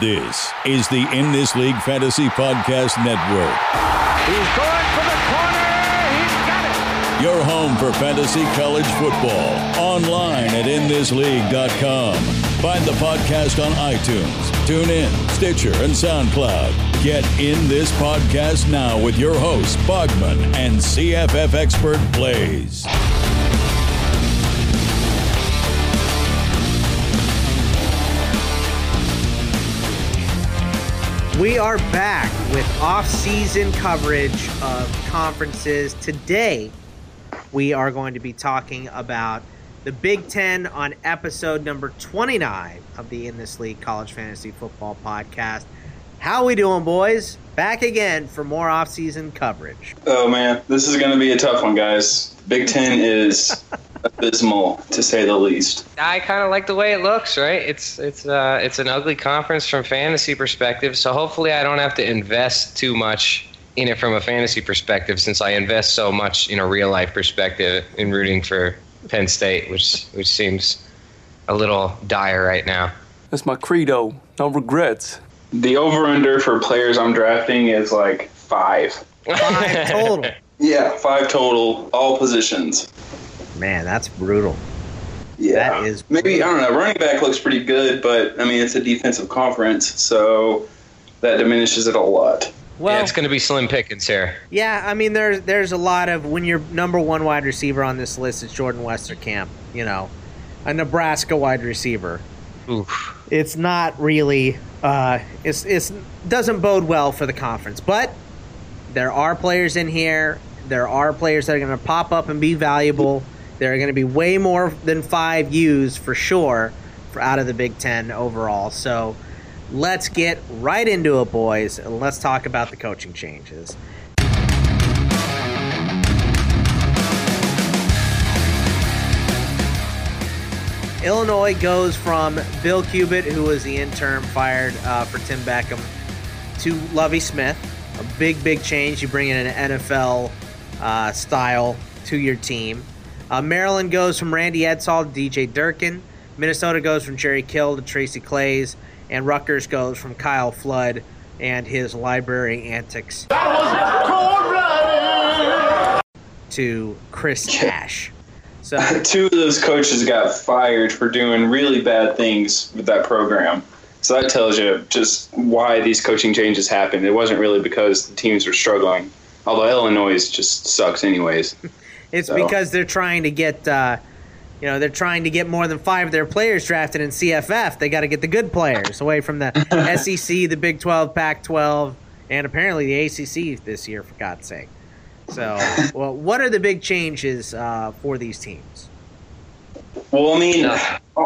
This is the In This League Fantasy Podcast Network. He's going for the corner. He's got it. Your home for fantasy college football. Online at inthisleague.com. Find the podcast on iTunes, TuneIn, Stitcher, and SoundCloud. Get In This Podcast now with your hosts, Bogman and CFF expert Blaze. We are back with off-season coverage of conferences. Today, we are going to be talking about the Big Ten on episode number 29 of the In This League College Fantasy Football Podcast. How we doing, boys? Back again for more off-season coverage. Oh, man. This is going to be a tough one, guys. Big Ten is abysmal, to say the least. I kind of like the way it looks, right? It's an ugly conference from fantasy perspective, so hopefully I don't have to invest too much in it from a fantasy perspective, since I invest so much in a real-life perspective in rooting for Penn State, which seems a little dire right now. That's my credo. No regrets. The over-under for players I'm drafting is like 5. 5 total. Yeah, 5 total, all positions. Man, that's brutal. Yeah. That is brutal. Maybe, I don't know, running back looks pretty good, but, I mean, it's a defensive conference, so that diminishes it a lot. Well, yeah, it's going to be slim pickings here. Yeah, I mean, there's a lot of, when your number one wide receiver on this list is Jordan Westerkamp, you know, a Nebraska wide receiver. Oof. It's not really, it doesn't bode well for the conference, but there are players in here. There are players that are going to pop up and be valuable. There are going to be way more than 5 U's for sure for out of the Big Ten overall. So let's get right into it, boys, and let's talk about the coaching changes. Illinois goes from Bill Cubitt, who was the interim fired for Tim Beckham, to Lovie Smith. A big, big change. You bring in an NFL style to your team. Maryland goes from Randy Edsall to DJ Durkin. Minnesota goes from Jerry Kill to Tracy Clays. And Rutgers goes from Kyle Flood and his library antics to Chris Ash. So 2 of those coaches got fired for doing really bad things with that program. So that tells you just why these coaching changes happened. It wasn't really because the teams were struggling, although Illinois just sucks anyways. Because they're trying to get, they're trying to get more than 5 of their players drafted in CFF. They got to get the good players away from the SEC, the Big 12, Pac-12, and apparently the ACC this year, for God's sake. So, well, what are the big changes for these teams? Well, I mean,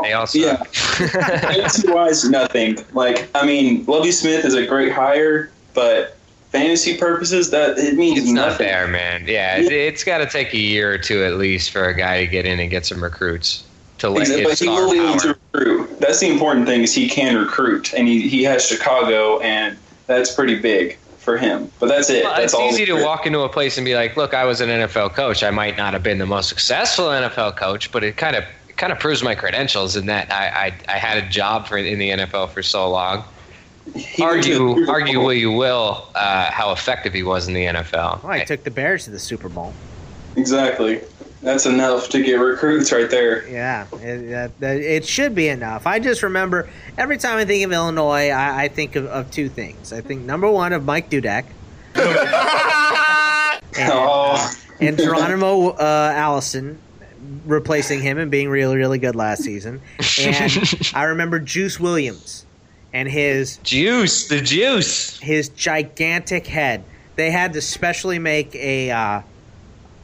they also, yeah, fantasy-wise, nothing. Like, I mean, Lovie Smith is a great hire, but fantasy purposes, that it means it's nothing. Not there, man. Yeah, yeah. It's got to take a year or two at least for a guy to get in and get some recruits to let his star power. But he will need to recruit. That's the important thing, is he can recruit, and he has Chicago, and that's pretty big for him. But that's it. Well, that's it's all easy to walk into a place and be like, look, I was an NFL coach. I might not have been the most successful NFL coach, but it kind of proves my credentials in that I had a job in the NFL for so long. Argue what you will how effective he was in the NFL. Well, I took the Bears to the Super Bowl. Exactly. That's enough to get recruits right there. Yeah, it should be enough. I just remember every time I think of Illinois, I think of 2 things. I think, number one, of Mike Dudek. And Geronimo Allison replacing him and being really, really good last season. And I remember Juice Williams and his... Juice! His gigantic head. They had to specially make a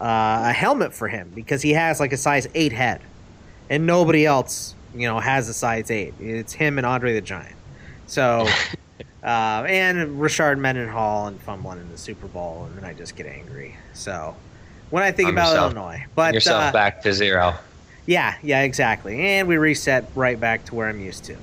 helmet for him because he has like a size 8 head, and nobody else, has a size 8. It's him and Andre the Giant. So, and Rashard Mendenhall and fumbling in the Super Bowl, and then I just get angry. So, when I think about yourself, Illinois, but yourself back to zero. Yeah, yeah, exactly. And we reset right back to where I'm used to.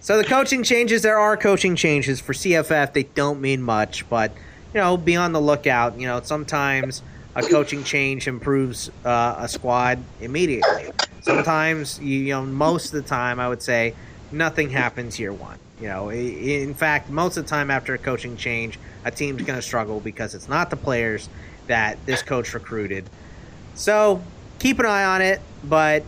So the coaching changes, there are coaching changes for CFF. They don't mean much, but you know, be on the lookout. You know, sometimes a coaching change improves a squad immediately. Sometimes, you know, most of the time, I would say nothing happens year one. You know, in fact, most of the time after a coaching change, a team's going to struggle because it's not the players that this coach recruited. So keep an eye on it, but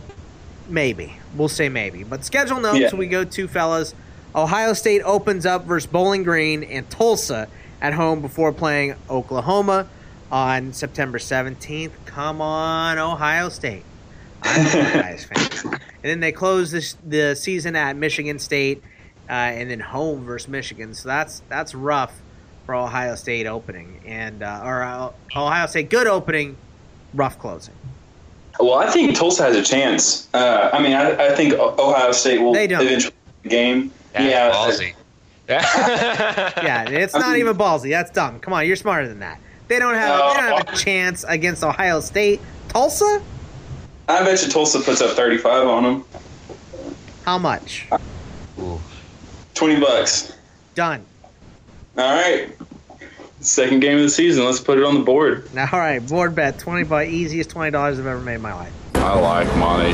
maybe. We'll say maybe. But schedule notes, yeah. We go to, fellas, Ohio State opens up versus Bowling Green and Tulsa at home before playing Oklahoma on September 17th. Come on, Ohio State. I'm a Buckeyes fan. And then they close the season at Michigan State and then home versus Michigan. So that's rough for Ohio State opening. And Ohio State good opening, rough closing. Well, I think Tulsa has a chance. I think Ohio State will eventually win the game. That's ballsy. Yeah, it's not even ballsy. That's dumb. Come on, you're smarter than that. They don't have a chance against Ohio State. Tulsa? I bet you Tulsa puts up 35 on them. How much? $20. Done. All right. Second game of the season. Let's put it on the board. All right, board bet. $20, easiest $20 I've ever made in my life. I like money.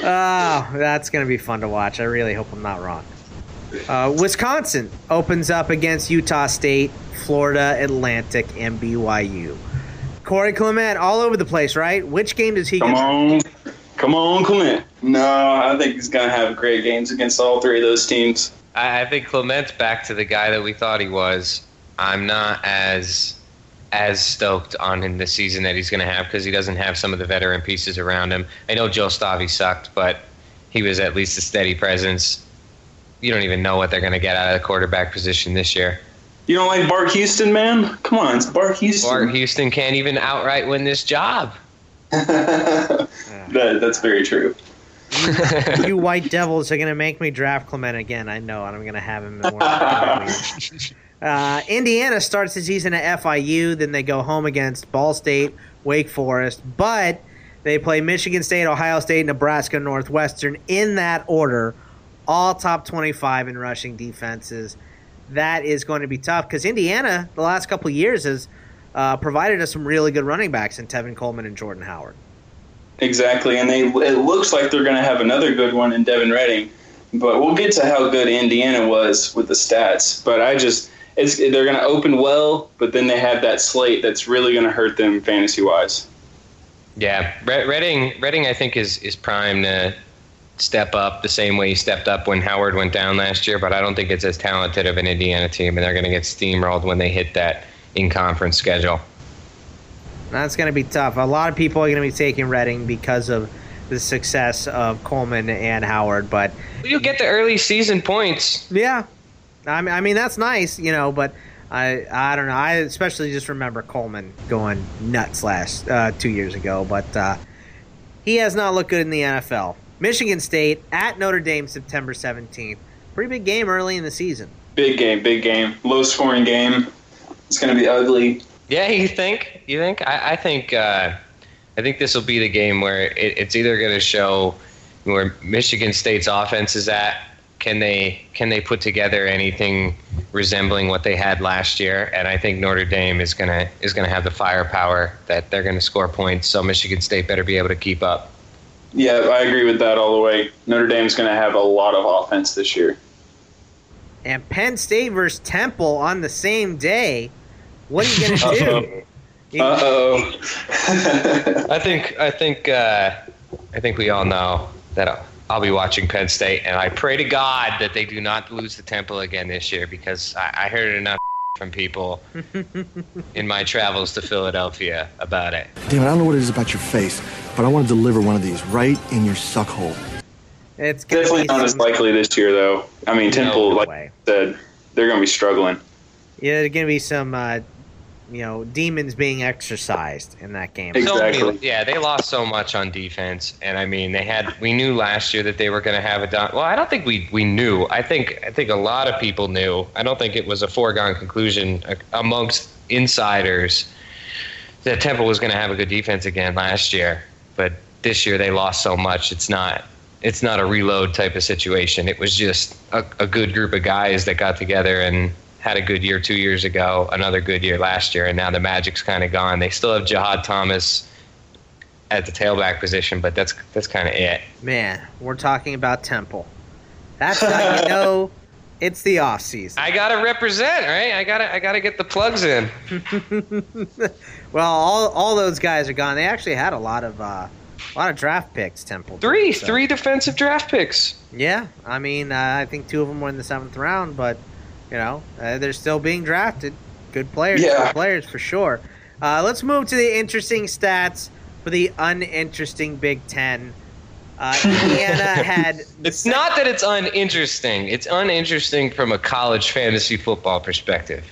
That's going to be fun to watch. I really hope I'm not wrong. Wisconsin opens up against Utah State, Florida Atlantic, and BYU. Corey Clement all over the place, right? Which game does he get? Come on, Clement. No, I think he's going to have great games against all three of those teams. I think Clement's back to the guy that we thought he was. I'm not as stoked on him this season that he's going to have because he doesn't have some of the veteran pieces around him. I know Joe Stavi sucked, but he was at least a steady presence. You don't even know what they're going to get out of the quarterback position this year. You don't like Bart Houston, man? Come on, it's Bart Houston. Bart Houston can't even outright win this job. That's very true. You white devils are going to make me draft Clement again. I know, and I'm going to have him in one of Indiana starts the season at FIU. Then they go home against Ball State, Wake Forest. But they play Michigan State, Ohio State, Nebraska, Northwestern in that order. All top 25 in rushing defenses. That is going to be tough because Indiana the last couple of years has provided us some really good running backs in Tevin Coleman and Jordan Howard. Exactly, and it looks like they're going to have another good one in Devin Redding, but we'll get to how good Indiana was with the stats. But they're going to open well, but then they have that slate that's really going to hurt them fantasy-wise. Yeah, Redding I think is prime to step up the same way he stepped up when Howard went down last year, but I don't think it's as talented of an Indiana team, and they're going to get steamrolled when they hit that in-conference schedule. That's going to be tough. A lot of people are going to be taking Redding because of the success of Coleman and Howard. But you get the early season points. Yeah. I mean, that's nice, you know, but I don't know. I especially just remember Coleman going nuts last 2 years ago. But he has not looked good in the NFL. Michigan State at Notre Dame September 17th. Pretty big game early in the season. Big game. Low-scoring game. It's going to be ugly. Yeah, you think? I think this will be the game where it's either going to show where Michigan State's offense is at. Can they put together anything resembling what they had last year? And I think Notre Dame is going to have the firepower that they're going to score points. So Michigan State better be able to keep up. Yeah, I agree with that all the way. Notre Dame's going to have a lot of offense this year. And Penn State versus Temple on the same day. What are you going to do? I think we all know that I'll be watching Penn State, and I pray to God that they do not lose the Temple again this year because I heard enough from people in my travels to Philadelphia about it. Damn it, I don't know what it is about your face, but I want to deliver one of these right in your suck hole. It's definitely not as likely this year, though. I mean, Temple, like you said, they're going to be struggling. Yeah, there's going to be some demons being exercised in that game. Exactly. Yeah, they lost so much on defense, and I mean, we knew last year that they were going to have a well, I don't think we knew. I think a lot of people knew. I don't think it was a foregone conclusion amongst insiders that Temple was going to have a good defense again last year. But this year they lost so much. It's not a reload type of situation. It was just a good group of guys that got together and had a good year 2 years ago, another good year last year, and now the magic's kind of gone. They still have Jihad Thomas at the tailback position, but that's kind of it. Man, we're talking about Temple. That's how you know it's the off season. I gotta represent, right? I gotta get the plugs in. Well, all those guys are gone. They actually had a lot of draft picks. Temple three defensive draft picks. Yeah, I mean, I think two of them were in the seventh round, but. They're still being drafted. Good players, yeah. Good players for sure. Let's move to the interesting stats for the uninteresting Big Ten. Indiana had... It's not that it's uninteresting. It's uninteresting from a college fantasy football perspective.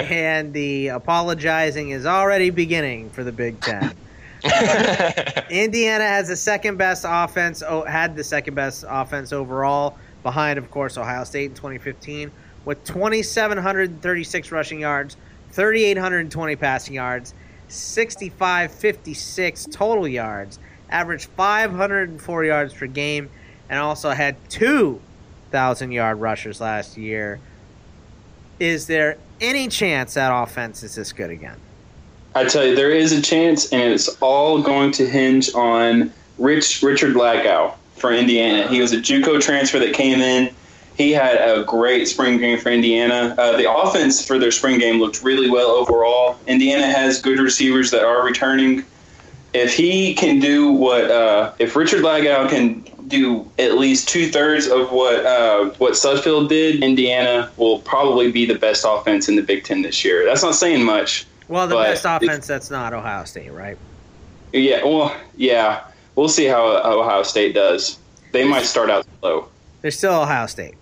And the apologizing is already beginning for the Big Ten. Indiana has the second best offense overall, behind, of course, Ohio State in 2015, with 2,736 rushing yards, 3,820 passing yards, 6,556 total yards, averaged 504 yards per game, and also had 2,000-yard rushers last year. Is there any chance that offense is this good again? I tell you, there is a chance, and it's all going to hinge on Richard Lagow. For Indiana, he was a JUCO transfer that came in. He had a great spring game for Indiana. The offense for their spring game looked really well overall. Indiana has good receivers that are returning. If he can do if Richard Lagow can do at least 2/3 of what Sudfeld did, Indiana will probably be the best offense in the Big Ten this year. That's not saying much. Well, the best offense that's not Ohio State, right? Yeah. Well, yeah. We'll see how Ohio State does. They might start out slow. They're still Ohio State.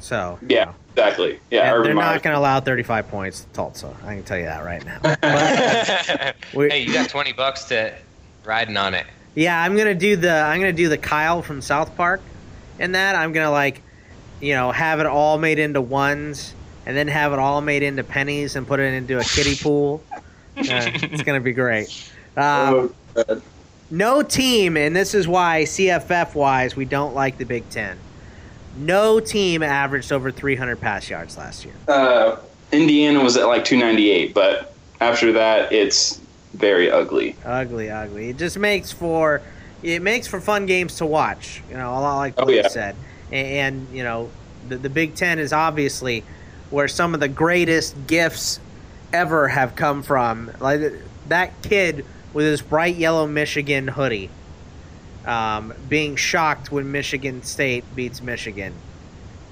So yeah, exactly. Yeah, they're not going to allow 35 points to Tulsa. I can tell you that right now. But, hey, you got $20 to riding on it. Yeah, I'm going to do the Kyle from South Park, and that I'm going to have it all made into ones, and then have it all made into pennies, and put it into a kiddie pool. It's going to be great. No team, and this is why CFF-wise we don't like the Big Ten, no team averaged over 300 pass yards last year. Indiana was at 298, but after that it's very ugly. Ugly. It just makes for fun games to watch, a lot like Blaze said. And, the Big Ten is obviously where some of the greatest gifts ever have come from. Like that kid with his bright yellow Michigan hoodie, being shocked when Michigan State beats Michigan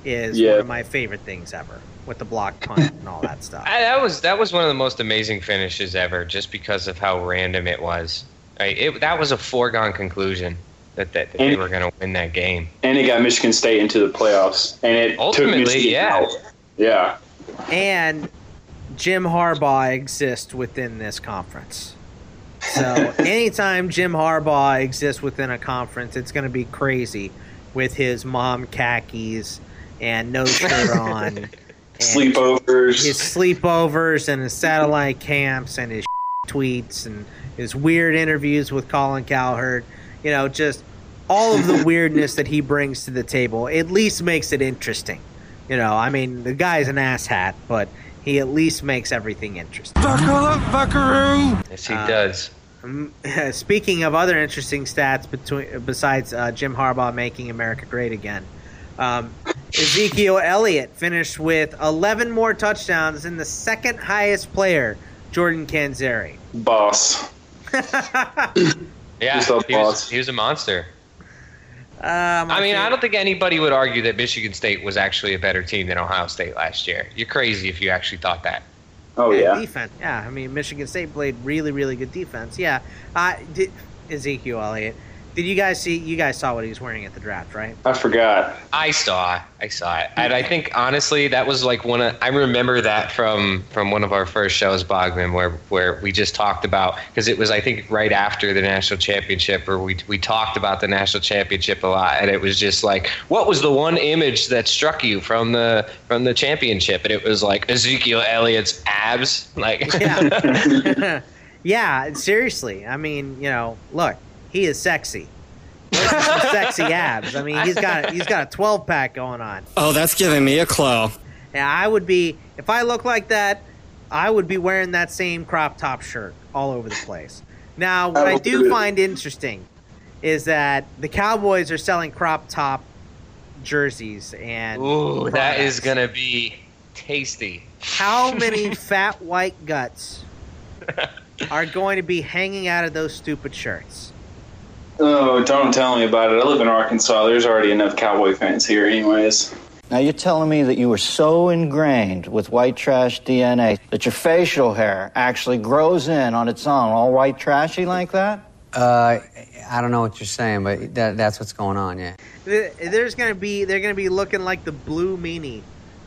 is one of my favorite things ever, with the block punt and all that stuff. That was one of the most amazing finishes ever, just because of how random it was. Right? That was a foregone conclusion that they were going to win that game. And it got Michigan State into the playoffs. And it ultimately, took Michigan out. Yeah. And Jim Harbaugh exists within this conference. So anytime Jim Harbaugh exists within a conference, it's going to be crazy with his mom khakis and no shirt on. Sleepovers. His sleepovers and his satellite camps and his tweets and his weird interviews with Colin Cowherd. Just all of the weirdness that he brings to the table at least makes it interesting. I mean, the guy's an asshat, but he at least makes everything interesting. Buckle up, buckaroo! Yes, he does. Speaking of other interesting stats besides Jim Harbaugh making America great again, Ezekiel Elliott finished with 11 more touchdowns than the second highest player, Jordan Canzeri. Boss. Yeah, he was a monster. I don't think anybody would argue that Michigan State was actually a better team than Ohio State last year. You're crazy if you actually thought that. Oh, yeah. Defense. Yeah, I mean, Michigan State played really, really good defense. Yeah. Ezekiel Elliott Did you guys see? You guys saw what he was wearing at the draft, right? I forgot. I saw it. And I think, honestly, that was like one of – I remember that from one of our first shows, Bogman, where we just talked about – because it was, I think, right after the national championship, where we talked about the national championship a lot. And it was just like, what was the one image that struck you from the championship? And it was like Ezekiel Elliott's abs. Like, yeah. Yeah, seriously. I mean, you know, look. He is sexy. Sexy abs. I mean, he's got a 12-pack going on. Oh, that's giving me a clue. Yeah, I would be – if I look like that, I would be wearing that same crop top shirt all over the place. Now, what I do find interesting is that the Cowboys are selling crop top jerseys and – ooh, products. That is going to be tasty. How many fat white guts are going to be hanging out of those stupid shirts? Oh, don't tell me about it. I live in Arkansas. There's already enough Cowboy fans here anyways. Now you're telling me that you were so ingrained with white trash DNA that your facial hair actually grows in on its own, all white trashy like that? I don't know what you're saying, but that's what's going on, yeah. They're going to be looking like the Blue Meanie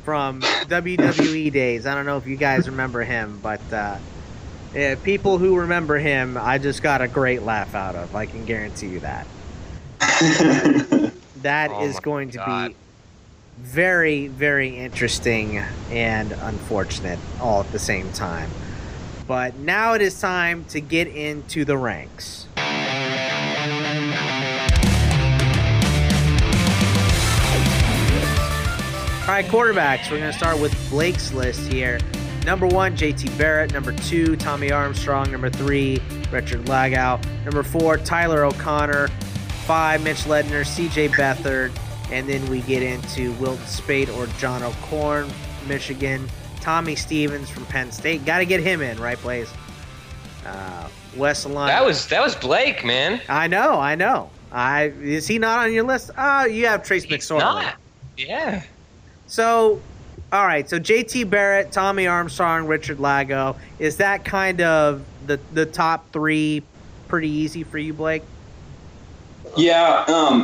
from WWE days. I don't know if you guys remember him, but yeah, people who remember him, I just got a great laugh out of. I can guarantee you that. That is going to be very, very interesting and unfortunate all at the same time. But now it is time to get into the ranks. All right, quarterbacks. We're going to start with Blake's list here. Number 1, JT Barrett. Number 2, Tommy Armstrong. Number 3, Richard Lagow. Number 4, Tyler O'Connor. 5, Mitch Ledner, CJ Beathard. And then we get into Wilton Spate or John O'Korn, Michigan. Tommy Stevens from Penn State. Got to get him in, right, Blaze? Wes Alonso. That was Blake, man. I know. Is he not on your list? Oh, you have Trace McSorley. Not. Yeah. So... all right, so JT Barrett, Tommy Armstrong, Richard Lagow. Is that kind of the top three pretty easy for you, Blake? Yeah,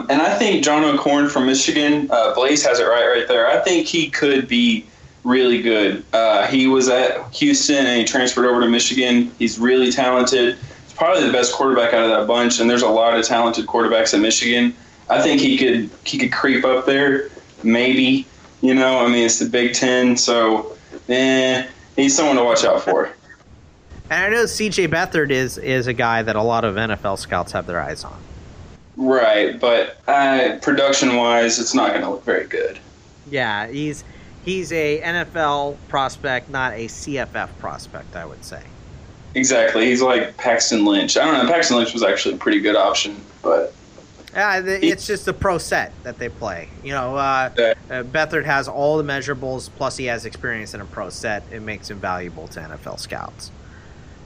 and I think John O'Korn from Michigan, Blaze has it right there. I think he could be really good. He was at Houston and he transferred over to Michigan. He's really talented. He's probably the best quarterback out of that bunch, and there's a lot of talented quarterbacks at Michigan. I think he could creep up there, maybe. You know, I mean, it's the Big Ten, so he's someone to watch out for. And I know CJ Beathard is a guy that a lot of NFL scouts have their eyes on. Right, but production-wise, it's not going to look very good. Yeah, he's a NFL prospect, not a CFF prospect, I would say. Exactly. He's like Paxton Lynch. I don't know. Paxton Lynch was actually a pretty good option, but... it's just the pro set that they play. You know, Beathard has all the measurables, plus he has experience in a pro set. It makes him valuable to NFL scouts.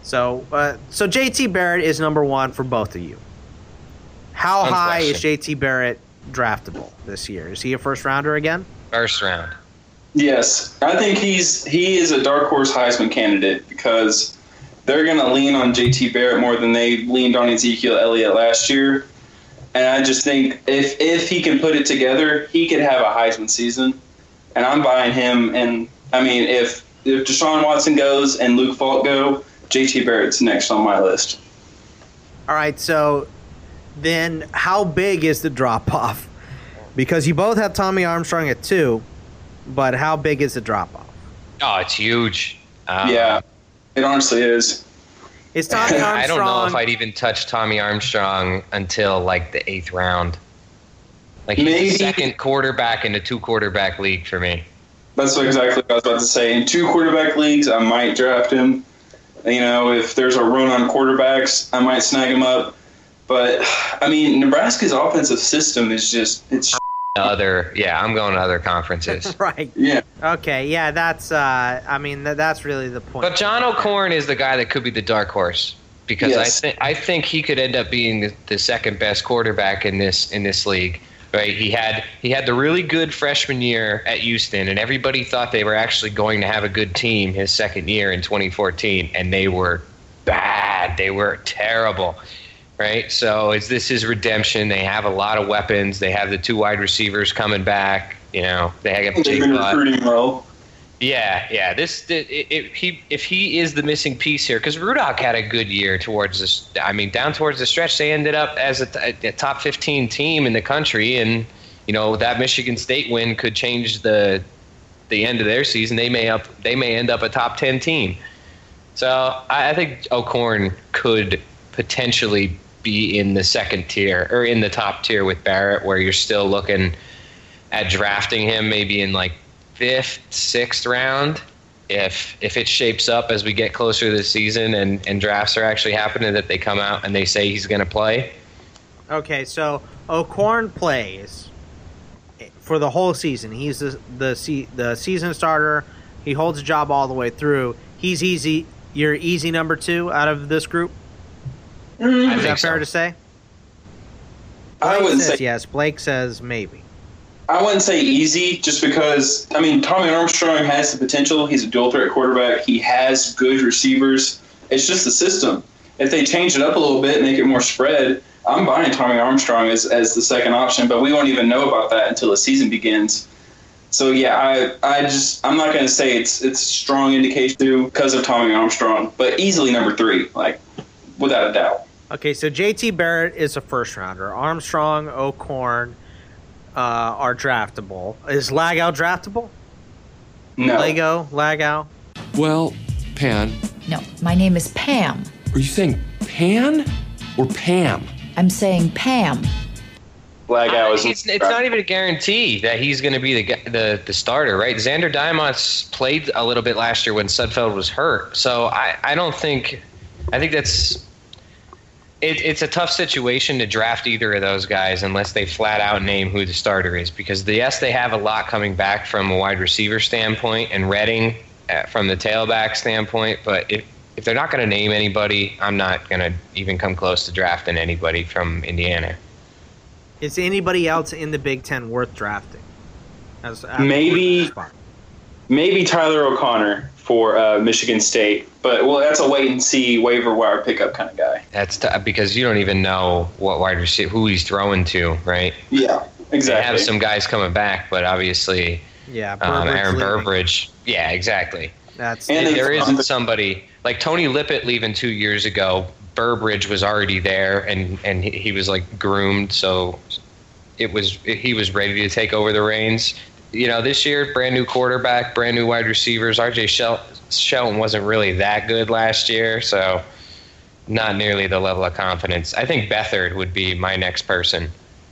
So JT Barrett is number 1 for both of you. How high is JT Barrett draftable this year? Is he a first-rounder again? First round. Yes. I think he is a dark horse Heisman candidate because they're going to lean on JT Barrett more than they leaned on Ezekiel Elliott last year. And I just think if he can put it together, he could have a Heisman season. And I'm buying him. And, I mean, if Deshaun Watson goes and Luke Falk go, JT Barrett's next on my list. All right, so then how big is the drop-off? Because you both have Tommy Armstrong at 2, but how big is the drop-off? Oh, it's huge. Yeah, it honestly is. It's Tommy Armstrong. I don't know if I'd even touch Tommy Armstrong until like the 8th round. Like he's the second quarterback in a 2-quarterback league for me. That's exactly what I was about to say. In 2-quarterback leagues, I might draft him. You know, if there's a run on quarterbacks, I might snag him up. But I mean, Nebraska's offensive system is just I'm going to other conferences. Right. Yeah. Okay. Yeah. That's. I mean, that's really the point. But John O'Korn is the guy that could be the dark horse because yes. I think he could end up being the second best quarterback in this league. Right. He had the really good freshman year at Houston, and everybody thought they were actually going to have a good team his second year in 2014, and they were bad. They were terrible. right? So is this his redemption? They have a lot of weapons. They have the two wide receivers coming back. You know, they have they've been recruiting low. Yeah. If he is the missing piece here, because Rudock had a good year towards this. I mean, down towards the stretch, they ended up as a top 15 team in the country, and you know that Michigan State win could change the end of their season. They may end up a top 10 team. So I think O'Korn could potentially be in the second tier or in the top tier with Barrett, where you're still looking at drafting him maybe in like 5th, 6th round if it shapes up as we get closer to the season and drafts are actually happening, that they come out and they say he's going to play. Okay, so O'Korn plays for the whole season. He's the season starter. He holds a job all the way through. He's easy. You're easy number 2 out of this group. Mm-hmm. Is that fair to say? Blake says yes. Blake says maybe. I wouldn't say easy, just because, I mean, Tommy Armstrong has the potential. He's a dual threat quarterback. He has good receivers. It's just the system. If they change it up a little bit and make it more spread, I'm buying Tommy Armstrong as the second option, but we won't even know about that until the season begins. So yeah, I'm not going to say it's a strong indication because of Tommy Armstrong, but easily number 3, like without a doubt. Okay, so JT Barrett is a first rounder. Armstrong, O'Korn are draftable. Is Lagow draftable? No. Lagow. Well, Pan. No, my name is Pam. Are you saying Pan or Pam? I'm saying Pam. Lagow is. It's not even a guarantee that he's going to be the starter, right? Xander Dimos played a little bit last year when Sudfeld was hurt, so I don't think. I think that's. It's a tough situation to draft either of those guys unless they flat out name who the starter is, because, yes, they have a lot coming back from a wide receiver standpoint and Redding from the tailback standpoint, but if they're not going to name anybody, I'm not going to even come close to drafting anybody from Indiana. Is anybody else in the Big Ten worth drafting? Maybe Tyler O'Connor for Michigan State, but that's a wait and see waiver wire pickup kind of guy. That's tough because you don't even know what wide receiver who he's throwing to, right? Yeah, exactly. They have some guys coming back, but obviously, yeah, Aaron Burbridge. Yeah, exactly. There isn't somebody like Tony Lippett leaving 2 years ago. Burbridge was already there, and he was like groomed, so he was ready to take over the reins. You know, this year, brand new quarterback, brand new wide receivers. R.J. Shelton wasn't really that good last year, so not nearly the level of confidence. I think Beathard would be my next person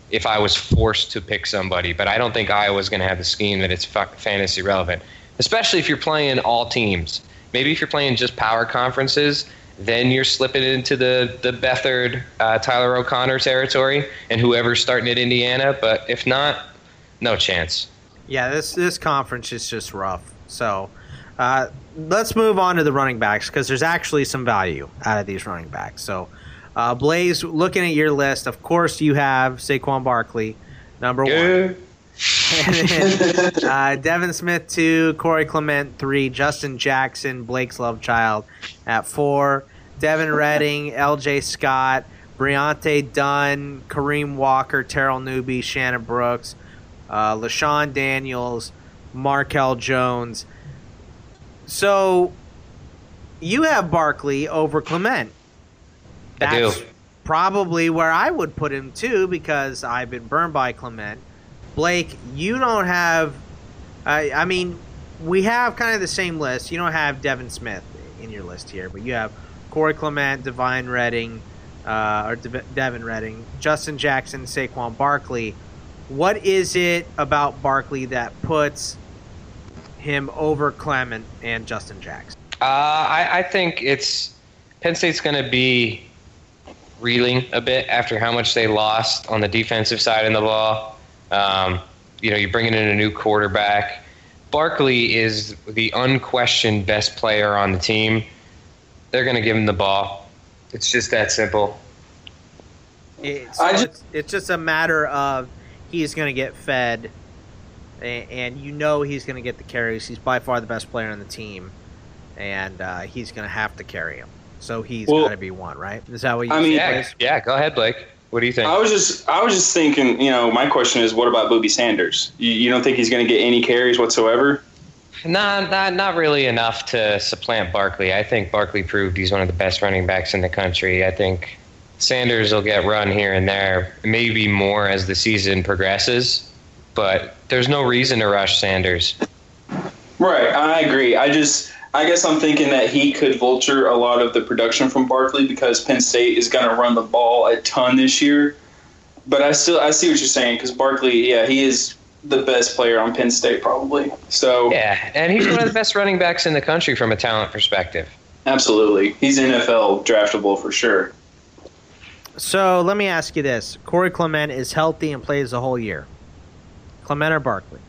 if I was forced to pick somebody, but I don't think Iowa's going to have the scheme that it's fantasy relevant, especially if you're playing all teams. Maybe if you're playing just power conferences, then you're slipping into the Beathard, Tyler O'Connor territory and whoever's starting at Indiana, but if not, no chance. Yeah, this conference is just rough. So let's move on to the running backs, because there's actually some value out of these running backs. So, Blaze, looking at your list, of course you have Saquon Barkley, number 1. And then, Devin Smith, 2. Corey Clement, 3. Justin Jackson, Blake's love child, at 4. Devin Redding, LJ Scott, Briante Dunn, Kareem Walker, Terrell Newby, Shannon Brooks, LaShawn Daniels, Markel Jones. So you have Barkley over Clement. That's probably where I would put him too, because I've been burned by Clement. Blake, you don't have we have kind of the same list. You don't have Devin Smith in your list here, but you have Corey Clement, Devin Redding, Justin Jackson, Saquon Barkley. What is it about Barkley that puts him over Clement and Justin Jackson? I think it's Penn State's going to be reeling a bit after how much they lost on the defensive side of the ball. You're bringing in a new quarterback. Barkley is the unquestioned best player on the team. They're going to give him the ball. It's just that simple. It's just a matter of he's going to get fed, and he's going to get the carries. He's by far the best player on the team, and he's going to have to carry him. so he's got to be one, right? Is that what you mean? Yeah, go ahead, Blake. What do you think? I was just thinking, you know, my question is, what about Boobie Sanders? You don't think he's going to get any carries whatsoever? Not really enough to supplant Barkley. I think Barkley proved he's one of the best running backs in the country. I think Sanders will get run here and there, maybe more as the season progresses, but there's no reason to rush Sanders. Right, I agree. I guess I'm thinking that he could vulture a lot of the production from Barkley because Penn State is going to run the ball a ton this year. But I see what you're saying because Barkley, yeah, he is the best player on Penn State probably. So yeah, and he's one of the best running backs in the country from a talent perspective. Absolutely. He's NFL draftable for sure. So let me ask you this. Corey Clement is healthy and plays the whole year. Clement or Barkley?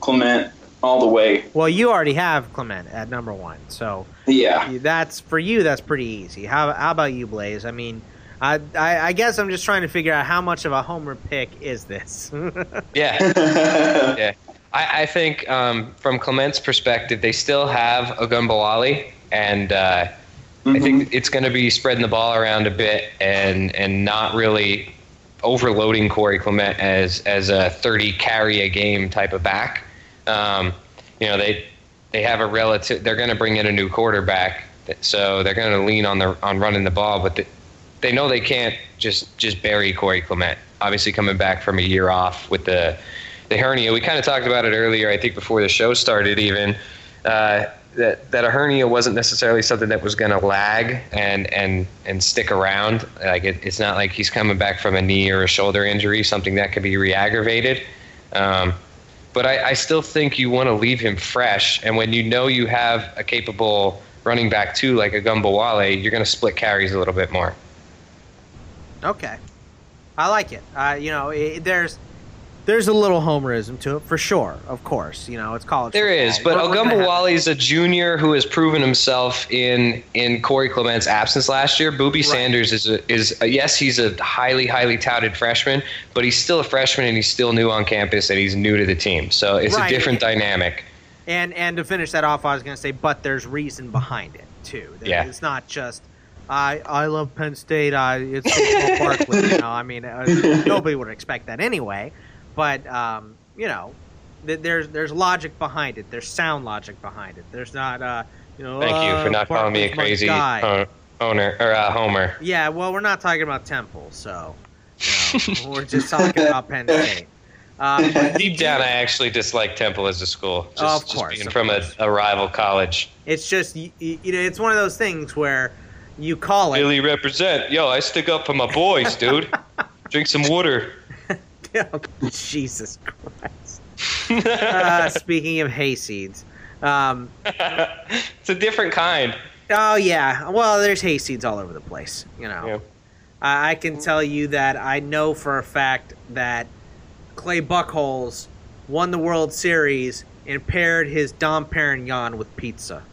Clement. All the way. Well, you already have Clement at number one, so yeah, that's for you. That's pretty easy. How about you, Blaze? I mean, I guess I'm just trying to figure out how much of a homer pick is this. Yeah. I think from Clement's perspective, they still have Ogunbowale, and I think it's going to be spreading the ball around a bit and not really overloading Corey Clement as a 30 carry a game type of back. You know, they have a relative. They're going to bring in a new quarterback, so they're going to lean on running the ball. But they know they can't just bury Corey Clement. Obviously, coming back from a year off with the hernia, we kind of talked about it earlier. I think before the show started, even that a hernia wasn't necessarily something that was going to lag and stick around. Like it's not like he's coming back from a knee or a shoulder injury, something that could be re-aggravated. But I still think you want to leave him fresh. And when you know you have a capable running back, too, like Ogunbowale, you're going to split carries a little bit more. Okay. I like it. There's a little homerism to it, for sure, of course. You know, it's college football. There is, but Ogunbowale is a junior who has proven himself in Corey Clement's absence last year. Boobie Sanders is he's a highly, highly touted freshman, but he's still a freshman and he's still new on campus and he's new to the team. So it's a different dynamic. And to finish that off, I was going to say, but there's reason behind it, too. Yeah. It's not just, I love Penn State. It's Barkley. You know, I mean, nobody would expect that anyway. But, you know, there's logic behind it. There's sound logic behind it. There's not, you know. Thank you for not calling me a crazy owner or Homer. Yeah, well, we're not talking about Temple, so you know, we're just talking about Penn State. Deep down, I actually dislike Temple as a school. Just being from a rival college. It's just, you know, it's one of those things where you call it. Really represent. Yo, I stick up for my boys, dude. Drink some water. Oh, Jesus Christ. Speaking of hayseeds. It's a different kind. Oh, yeah. Well, there's hayseeds all over the place, you know. Yeah. I can tell you that I know for a fact that Clay Buchholz won the World Series and paired his Dom Perignon with pizza.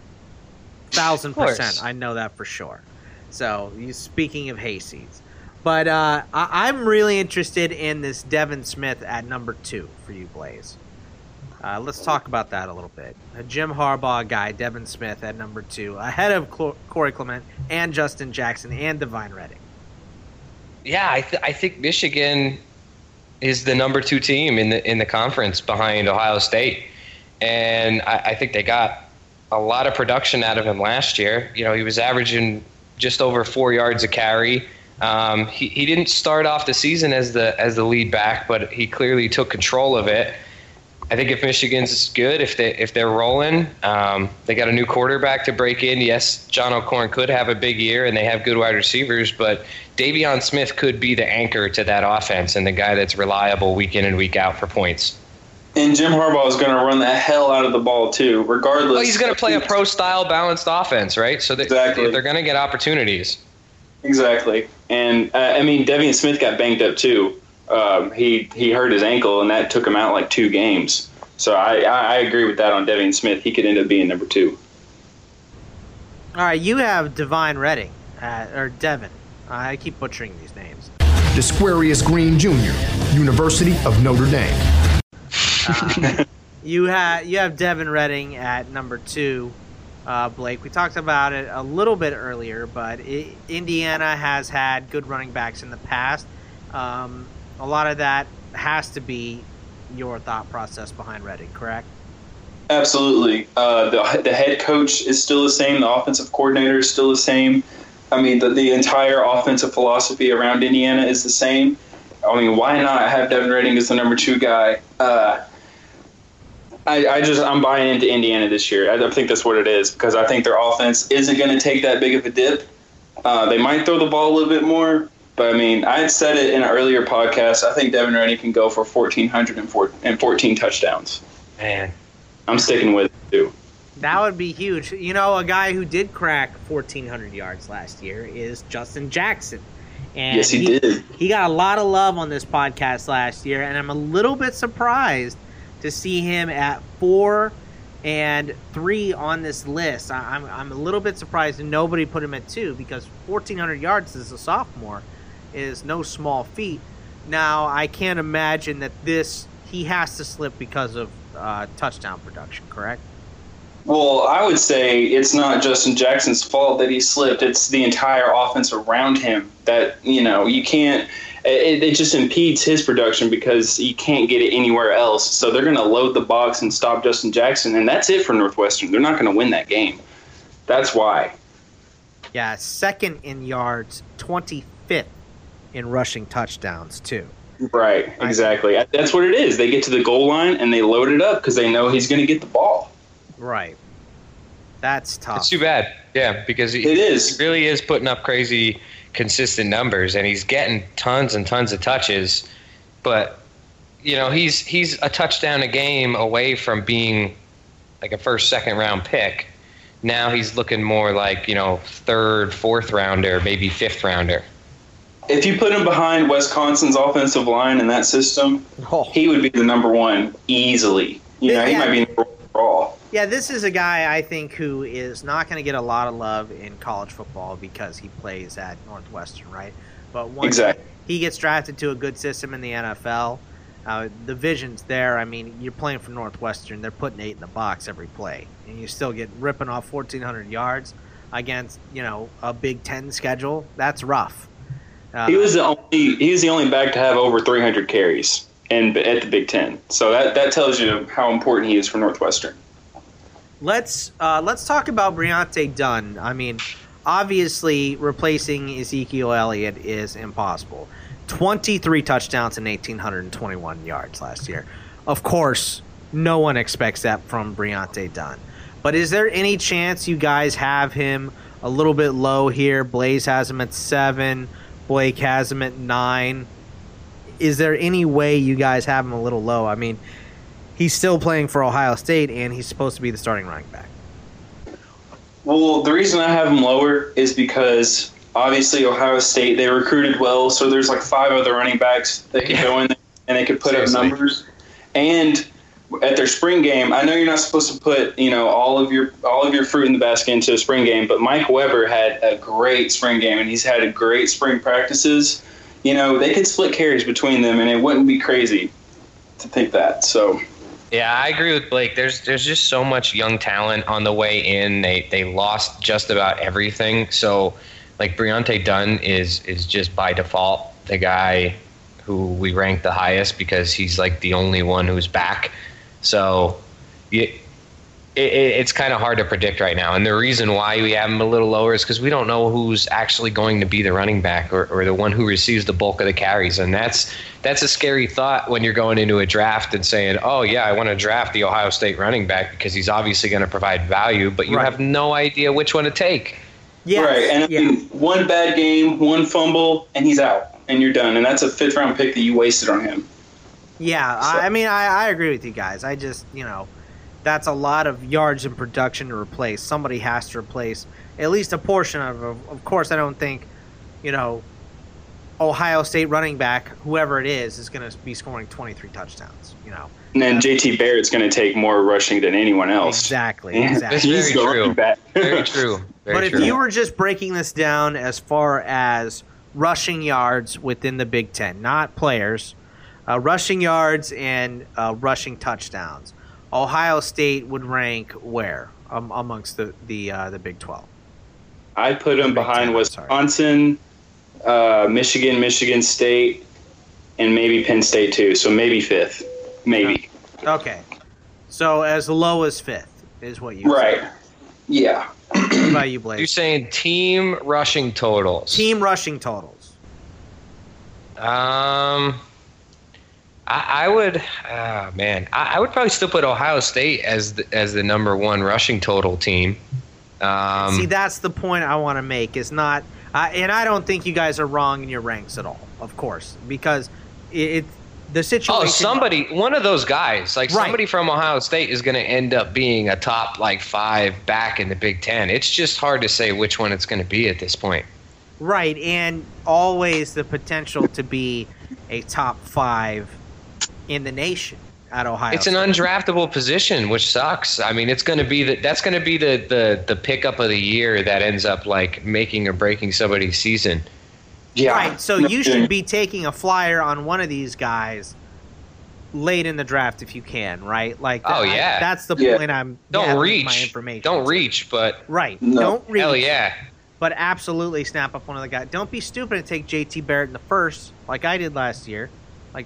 1,000%. I know that for sure. So, speaking of hayseeds. But I'm really interested in this Devin Smith at number 2 for you, Blaze. Let's talk about that a little bit. A Jim Harbaugh guy, Devin Smith at number 2, ahead of Corey Clement and Justin Jackson and Devin Redding. Yeah, I think Michigan is the number 2 team in the conference behind Ohio State. And I think they got a lot of production out of him last year. You know, he was averaging just over 4 yards a carry. He didn't start off the season as the lead back, but he clearly took control of it. I think if Michigan's good, if they're rolling, they got a new quarterback to break in. Yes, John O'Korn could have a big year, and they have good wide receivers, but Davion Smith could be the anchor to that offense and the guy that's reliable week in and week out for points. And Jim Harbaugh is going to run the hell out of the ball, too, regardless. Well, he's going to play a pro-style balanced offense, right? So they're going to get opportunities. Exactly. And, I mean, Devin Smith got banged up, too. He hurt his ankle, and that took him out like 2 games. So I agree with that on Devin Smith. He could end up being number 2. All right, you have Devin Redding, or Devin. I keep butchering these names. Desquarius Green Jr., University of Notre Dame. You have Devin Redding at number 2. Blake. We talked about it a little bit earlier, but Indiana has had good running backs in the past. A lot of that has to be your thought process behind Redding, correct? Absolutely. The head coach is still the same. The offensive coordinator is still the same. I mean, the entire offensive philosophy around Indiana is the same. I mean, why not have Devin Redding as the number two guy? I'm buying into Indiana this year. I think that's what it is, because I think their offense isn't going to take that big of a dip. They might throw the ball a little bit more, but I mean, I had said it in an earlier podcast. I think Devin Redding can go for 1,414 touchdowns. Man, I'm sticking with it too. That would be huge. You know, a guy who did crack 1,400 yards last year is Justin Jackson. And yes, he did. He got a lot of love on this podcast last year, and I'm a little bit surprised to see him at 4 and 3 on this list. I'm a little bit surprised that nobody put him at 2, because 1,400 yards as a sophomore is no small feat. Now, I can't imagine that he has to slip because of touchdown production, correct? Well, I would say it's not Justin Jackson's fault that he slipped. It's the entire offense around him that, you know, you can't – it just impedes his production because you can't get it anywhere else. So they're going to load the box and stop Justin Jackson, and that's it for Northwestern. They're not going to win that game. That's why. Yeah, second in yards, 25th in rushing touchdowns too. Right, exactly. That's what it is. They get to the goal line and they load it up because they know he's going to get the ball. Right. That's tough. It's too bad. Yeah, because he really is putting up crazy consistent numbers, and he's getting tons and tons of touches. But, you know, he's a touchdown a game away from being like a first, second round pick. Now he's looking more like, you know, third, fourth rounder, maybe fifth rounder. If you put him behind Wisconsin's offensive line in that system, he would be the number one easily. You know, he might be number one overall. Yeah, this is a guy, I think, who is not going to get a lot of love in college football because he plays at Northwestern, right? But once he gets drafted to a good system in the NFL, the vision's there. I mean, you're playing for Northwestern. They're putting 8 in the box every play, and you still get ripping off 1,400 yards against, you know, a Big Ten schedule. That's rough. He was the only back to have over 300 carries at the Big Ten. So that tells you how important he is for Northwestern. Let's talk about Briante Dunn. I mean, obviously replacing Ezekiel Elliott is impossible. 23 touchdowns and 1,821 yards last year. Of course, no one expects that from Briante Dunn. But is there any chance you guys have him a little bit low here? Blaze has him at 7. Blake has him at 9. Is there any way you guys have him a little low? I mean, he's still playing for Ohio State, and he's supposed to be the starting running back. Well, the reason I have him lower is because, obviously, Ohio State, they recruited well, so there's like 5 other running backs that could go in there, and they could put up numbers. And at their spring game, I know you're not supposed to put, you know, all of your fruit in the basket into a spring game, but Mike Weber had a great spring game, and he's had a great spring practices. You know, they could split carries between them, and it wouldn't be crazy to think that, so... Yeah, I agree with Blake. There's just so much young talent on the way in. They lost just about everything. So, like, Briante Dunn is just by default the guy who we rank the highest because he's, like, the only one who's back. So it's kind of hard to predict right now. And the reason why we have him a little lower is because we don't know who's actually going to be the running back or the one who receives the bulk of the carries. And that's a scary thought when you're going into a draft and saying, oh, yeah, I want to draft the Ohio State running back because he's obviously going to provide value, but you have no idea which one to take. Yes. Right. And I mean, one bad game, one fumble, and he's out, and you're done. And that's a fifth-round pick that you wasted on him. Yeah, so. I mean, I agree with you guys. I just, you know, that's a lot of yards in production to replace. Somebody has to replace at least a portion of it. Of course, I don't think, you know, Ohio State running back, whoever it is going to be scoring 23 touchdowns, you know. And then JT Barrett's going to take more rushing than anyone else. Exactly. He's going back. Very true. But if you were just breaking this down as far as rushing yards within the Big Ten, not players, rushing yards and rushing touchdowns, Ohio State would rank where amongst the Big 12? I put them behind Wisconsin, Michigan, Michigan State, and maybe Penn State too. So maybe fifth, maybe. Okay, so as low as fifth is what you said. Yeah. What about you, Blaze? You're saying team rushing totals. Team rushing totals. I would, I would probably still put Ohio State as the number one rushing total team. See, that's the point I want to make. Is not, and I don't think you guys are wrong in your ranks at all. Of course, because the situation. Oh, one of those guys, somebody from Ohio State, is going to end up being a top five back in the Big Ten. It's just hard to say which one it's going to be at this point. Right, and always the potential to be a top five in the nation at Ohio State. It's an undraftable position, which sucks. I mean, it's going to be the pickup of the year that ends up making or breaking somebody's season. Yeah. Right, so you should be taking a flyer on one of these guys late in the draft if you can, right? That's the point I'm reach my information. Don't reach, but right, no. Don't reach. Hell yeah. But absolutely snap up one of the guys. Don't be stupid and take JT Barrett in the first, like I did last year. I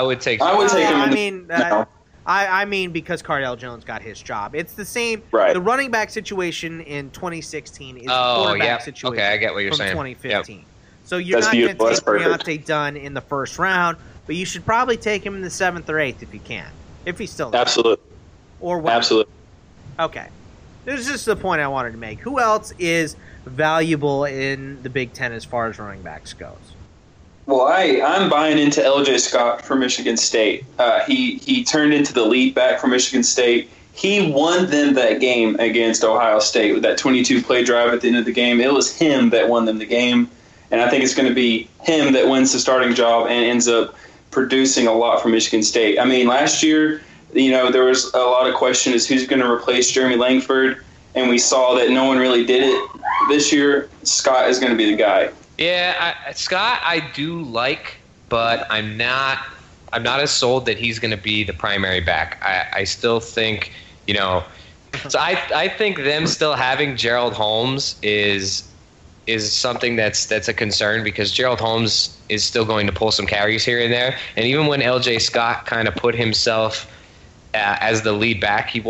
would take him. I mean, because Cardale Jones got his job. It's the same. Right. The running back situation in 2016 is the quarterback situation. Okay, I get what you're saying. 2015. Yep. So you're not going to take Deontay Dunn in the first round, but you should probably take him in the seventh or eighth if you can, if he's still there. Absolutely. Or what? Absolutely. Okay. This is just the point I wanted to make. Who else is valuable in the Big Ten as far as running backs goes? Well, I'm buying into L.J. Scott from Michigan State. He turned into the lead back for Michigan State. He won them that game against Ohio State with that 22-play drive at the end of the game. It was him that won them the game, and I think it's going to be him that wins the starting job and ends up producing a lot for Michigan State. I mean, last year, there was a lot of question is who's going to replace Jeremy Langford, and we saw that no one really did it. This year, Scott is going to be the guy. Yeah, Scott, I do like, but I'm not as sold that he's going to be the primary back. I still think, so I think them still having Gerald Holmes is something that's a concern, because Gerald Holmes is still going to pull some carries here and there. And even when LJ Scott kind of put himself as the lead back, he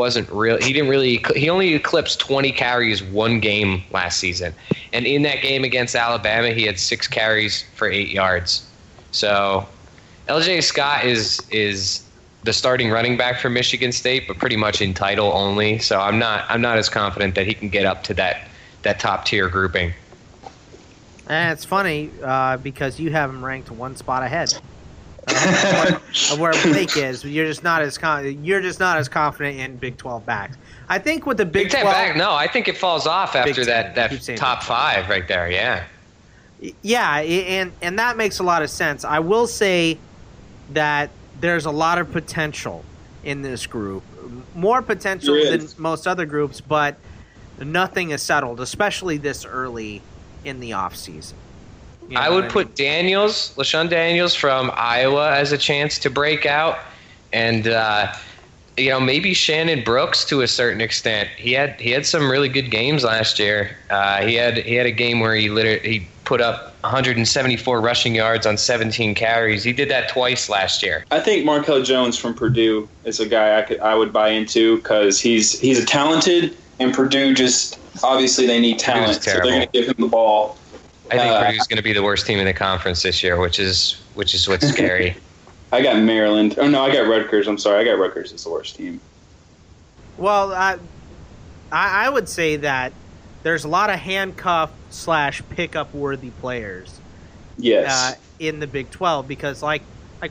only eclipsed 20 carries one game last season, and in that game against Alabama he had 6 carries for 8 yards. So LJ Scott is the starting running back for Michigan State, but pretty much in title only, so I'm not as confident that he can get up to that top tier grouping. And it's funny because you have him ranked one spot ahead of where Blake is. You're just not as confident in Big 12 backs. I think with the Big 12 back, no, I think it falls off after that top 5 right there. Yeah, yeah, and that makes a lot of sense. I will say that there's a lot of potential in this group, more potential than most other groups, but nothing is settled, especially this early in the off season. You know, I would put LaShawn Daniels from Iowa as a chance to break out, and maybe Shannon Brooks to a certain extent. He had some really good games last year. He had a game where he put up 174 rushing yards on 17 carries. He did that twice last year. I think Markel Jones from Purdue is a guy I would buy into, because he's talented, and Purdue just obviously they need talent, so they're going to give him the ball. I think Purdue's going to be the worst team in the conference this year, which is what's scary. I got Maryland. Oh, no, I got Rutgers. I'm sorry. I got Rutgers as the worst team. Well, I would say that there's a lot of handcuff / pickup worthy players. Yes. In the Big 12, because like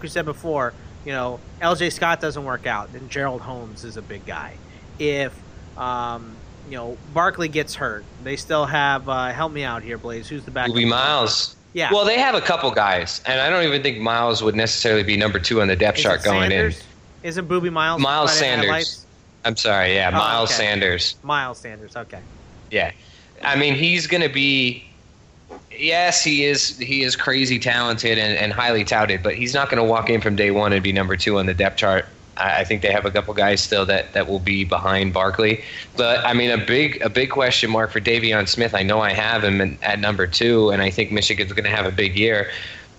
we said before, LJ Scott doesn't work out, then Gerald Holmes is a big guy. If Barkley gets hurt, they still have help me out here, Blaze. Who's the back? Louis Miles. Yeah. Well, they have a couple guys, and I don't even think Miles would necessarily be number 2 on the depth chart going in. Isn't Boobie Miles? Miles Sanders. I'm sorry. Yeah, Miles Sanders. Miles Sanders. Okay. Yeah, I mean he's going to be. Yes, he is crazy talented and highly touted, but he's not going to walk in from day 1 and be number 2 on the depth chart. I think they have a couple guys still that will be behind Barkley. But, I mean, a big question mark for Davion Smith. I know I have him at number 2, and I think Michigan's going to have a big year.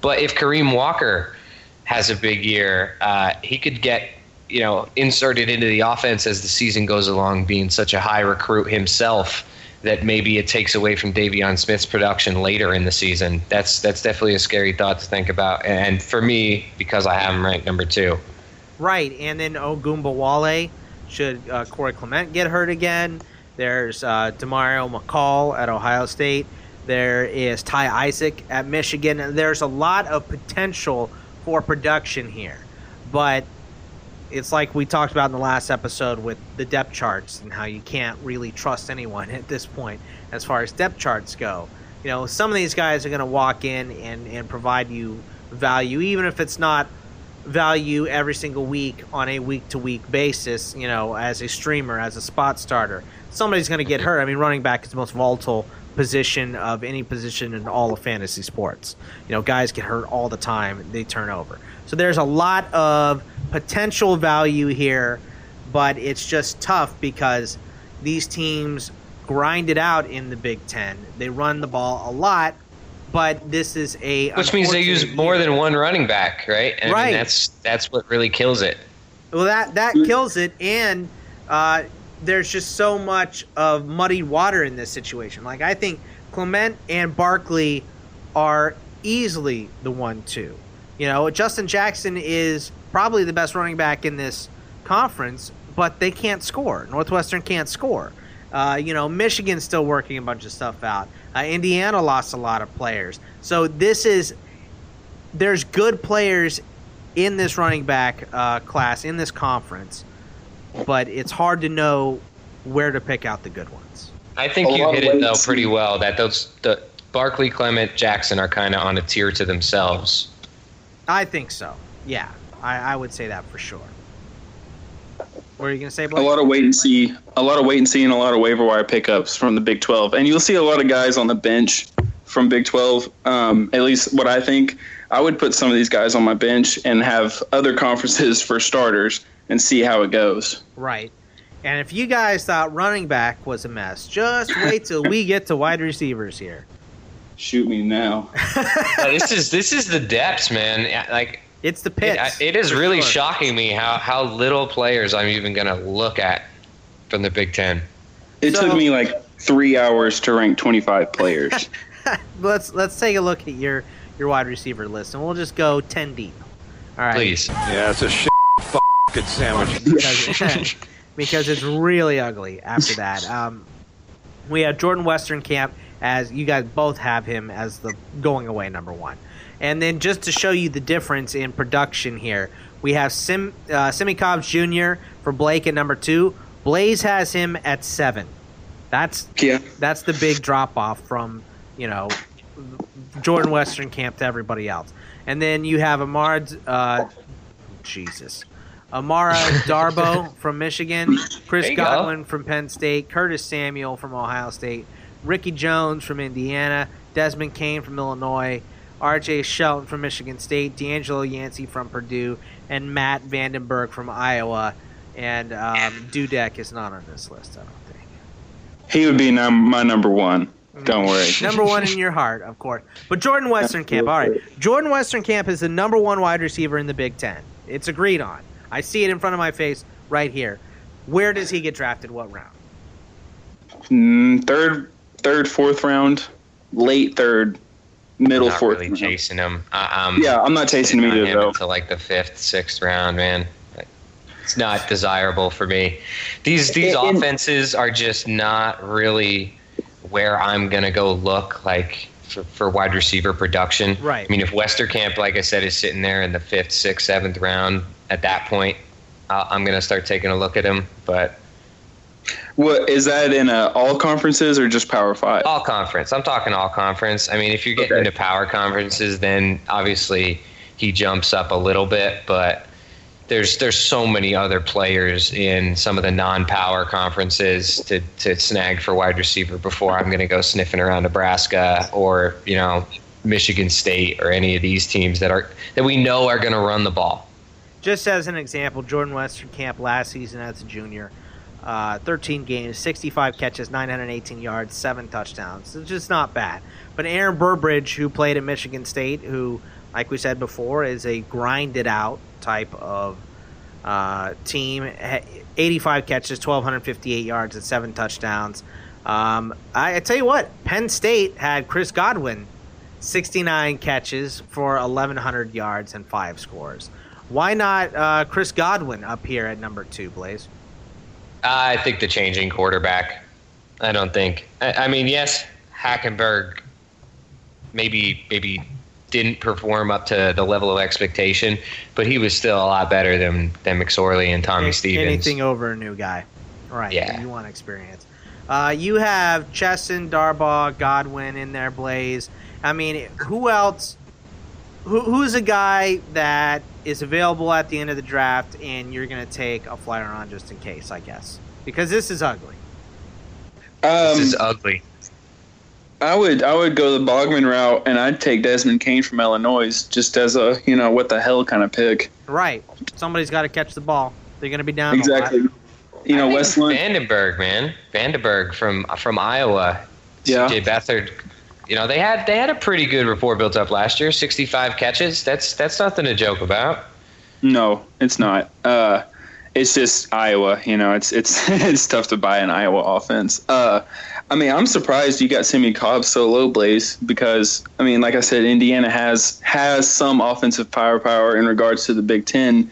But if Kareem Walker has a big year, he could get, you know, inserted into the offense as the season goes along, being such a high recruit himself that maybe it takes away from Davion Smith's production later in the season. That's definitely a scary thought to think about. And for me, because I have him ranked number 2. Right, and then Ogunbowale, should Corey Clement get hurt again? There's DeMario McCall at Ohio State. There is Ty Isaac at Michigan. And there's a lot of potential for production here. But it's like we talked about in the last episode with the depth charts and how you can't really trust anyone at this point as far as depth charts go. You know, some of these guys are going to walk in and provide you value, even if it's not value every single week on a week-to-week basis, you know, as a streamer, as a spot starter. Somebody's going to get hurt. I mean, running back is the most volatile position of any position in all of fantasy sports. You know, guys get hurt all the time. They turn over. So there's a lot of potential value here, but it's just tough because these teams grind it out in the Big Ten. They run the ball a lot. But this is a... Which means they use more than one running back, right? And right. I mean, that's what really kills it. Well, that kills it, and there's just so much of muddy water in this situation. Like, I think Clement and Barkley are easily the 1-2. You know, Justin Jackson is probably the best running back in this conference, but they can't score. Northwestern can't score. You know, Michigan's still working a bunch of stuff out. Indiana lost a lot of players. So there's good players in this running back class, in this conference, but it's hard to know where to pick out the good ones. I think you hit it, though, pretty well, that the Barkley, Clement, Jackson are kind of on a tier to themselves. I think so, yeah. I would say that for sure. What are you going to say, Blaze? A lot of wait and see and a lot of waiver wire pickups from the Big 12. And you'll see a lot of guys on the bench from Big 12, at least what I think. I would put some of these guys on my bench and have other conferences for starters and see how it goes. Right. And if you guys thought running back was a mess, just wait till we get to wide receivers here. Shoot me now. This is the depths, man. Like, it's the pits. It is really shocking me how little players I'm even going to look at from the Big Ten. It took me like 3 hours to rank 25 players. Let's take a look at your wide receiver list, and we'll just go 10 deep. All right. Please. Yeah, it's a shit fucking sandwich. Because it's really ugly after that. We have Jordan Westerkamp, as you guys both have him as the going away number 1. And then just to show you the difference in production here, we have Simi Cobbs Jr. for Blake at number 2. Blaze has him at 7. That's the big drop-off from, you know, Jordan Westerkamp to everybody else. And then you have Amara Darbo from Michigan, Chris Godwin from Penn State, Curtis Samuel from Ohio State, Ricky Jones from Indiana, Desmond Kane from Illinois, R.J. Shelton from Michigan State, D'Angelo Yancey from Purdue, and Matt Vandenberg from Iowa. And Dudek is not on this list, I don't think. He would be my number 1. Don't worry. Number 1 in your heart, of course. But Jordan Westerkamp, all right. Jordan Westerkamp is the number 1 wide receiver in the Big Ten. It's agreed on. I see it in front of my face right here. Where does he get drafted? What round? Third, fourth round, late third. Middle fourth. I'm not really chasing him. I'm not chasing him either, though. Until like the 5th, 6th round, man. It's not desirable for me. These offenses are just not really where I'm gonna go look like for wide receiver production. Right. I mean, if Westerkamp, like I said, is sitting there in the 5th, 6th, 7th round, at that point, I'm gonna start taking a look at him, but. What is that in all conferences or just Power 5? All conference. I'm talking all conference. I mean, if you're getting into power conferences, then obviously he jumps up a little bit, but there's so many other players in some of the non-power conferences to snag for wide receiver before I'm going to go sniffing around Nebraska or, you know, Michigan State or any of these teams that we know are going to run the ball. Just as an example, Jordan Westerkamp last season as a junior, 13 games, 65 catches, 918 yards, 7 touchdowns. It's just not bad. But Aaron Burbridge, who played at Michigan State, who, like we said before, is a grinded-out type of team, 85 catches, 1,258 yards, and 7 touchdowns. I tell you what, Penn State had Chris Godwin, 69 catches for 1,100 yards and 5 scores. Why not Chris Godwin up here at number 2, Blaze? I think the changing quarterback. I don't think. I mean, yes, Hackenberg maybe didn't perform up to the level of expectation, but he was still a lot better than McSorley and Tommy Stevens. Anything over a new guy. Right. Yeah. You want experience. You have Chesson, Darbaugh, Godwin in there, Blaze. I mean, who else? Who's a guy that is available at the end of the draft and you're going to take a flyer on just in case, I guess? Because this is ugly. This is ugly. I would go the Bogman route, and I'd take Desmond Kane from Illinois just as a, what the hell kind of pick. Right. Somebody's got to catch the ball. They're going to be down. Exactly. Westland. Vandenberg, man. Vandenberg from Iowa. Yeah. CJ Beathard. They had a pretty good rapport built up last year. 65 catches. That's nothing to joke about. No, it's not. It's just Iowa. It's tough to buy an Iowa offense. I'm surprised you got Simeon Cobb so low, Blaze, because like I said, Indiana has some offensive power in regards to the Big Ten,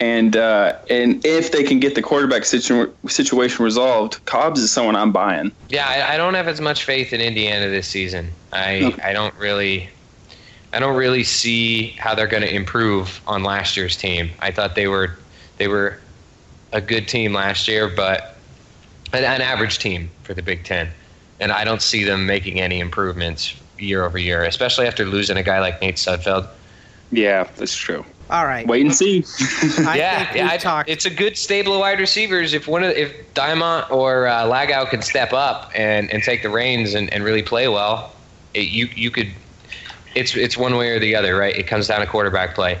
and if they can get the quarterback situation resolved, Cobbs is someone I'm buying. Yeah, I don't have as much faith in Indiana this season. I don't really see how they're going to improve on last year's team. I thought they were a good team last year, but an average team for the Big Ten, and I don't see them making any improvements year over year, especially after losing a guy like Nate Sudfeld. Yeah, that's true. All right. Wait and see. It's a good stable of wide receivers. If Diamond or Lagow can step up and take the reins and really play well, you could. It's one way or the other, right? It comes down to quarterback play.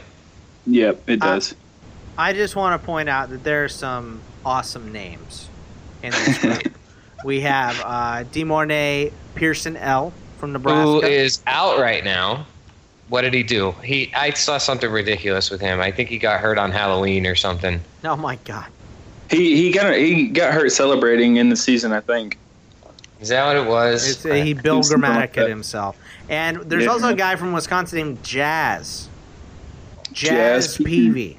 Yep, it does. I just want to point out that there are some awesome names in this group. We have DeMornay Pearson L from Nebraska, who is out right now. What did he do? I saw something ridiculous with him. I think he got hurt on Halloween or something. Oh my God! He got hurt celebrating in the season, I think. Is that what it was? He Bill Gramatica himself. And there's also a guy from Wisconsin named Jazz Peavy.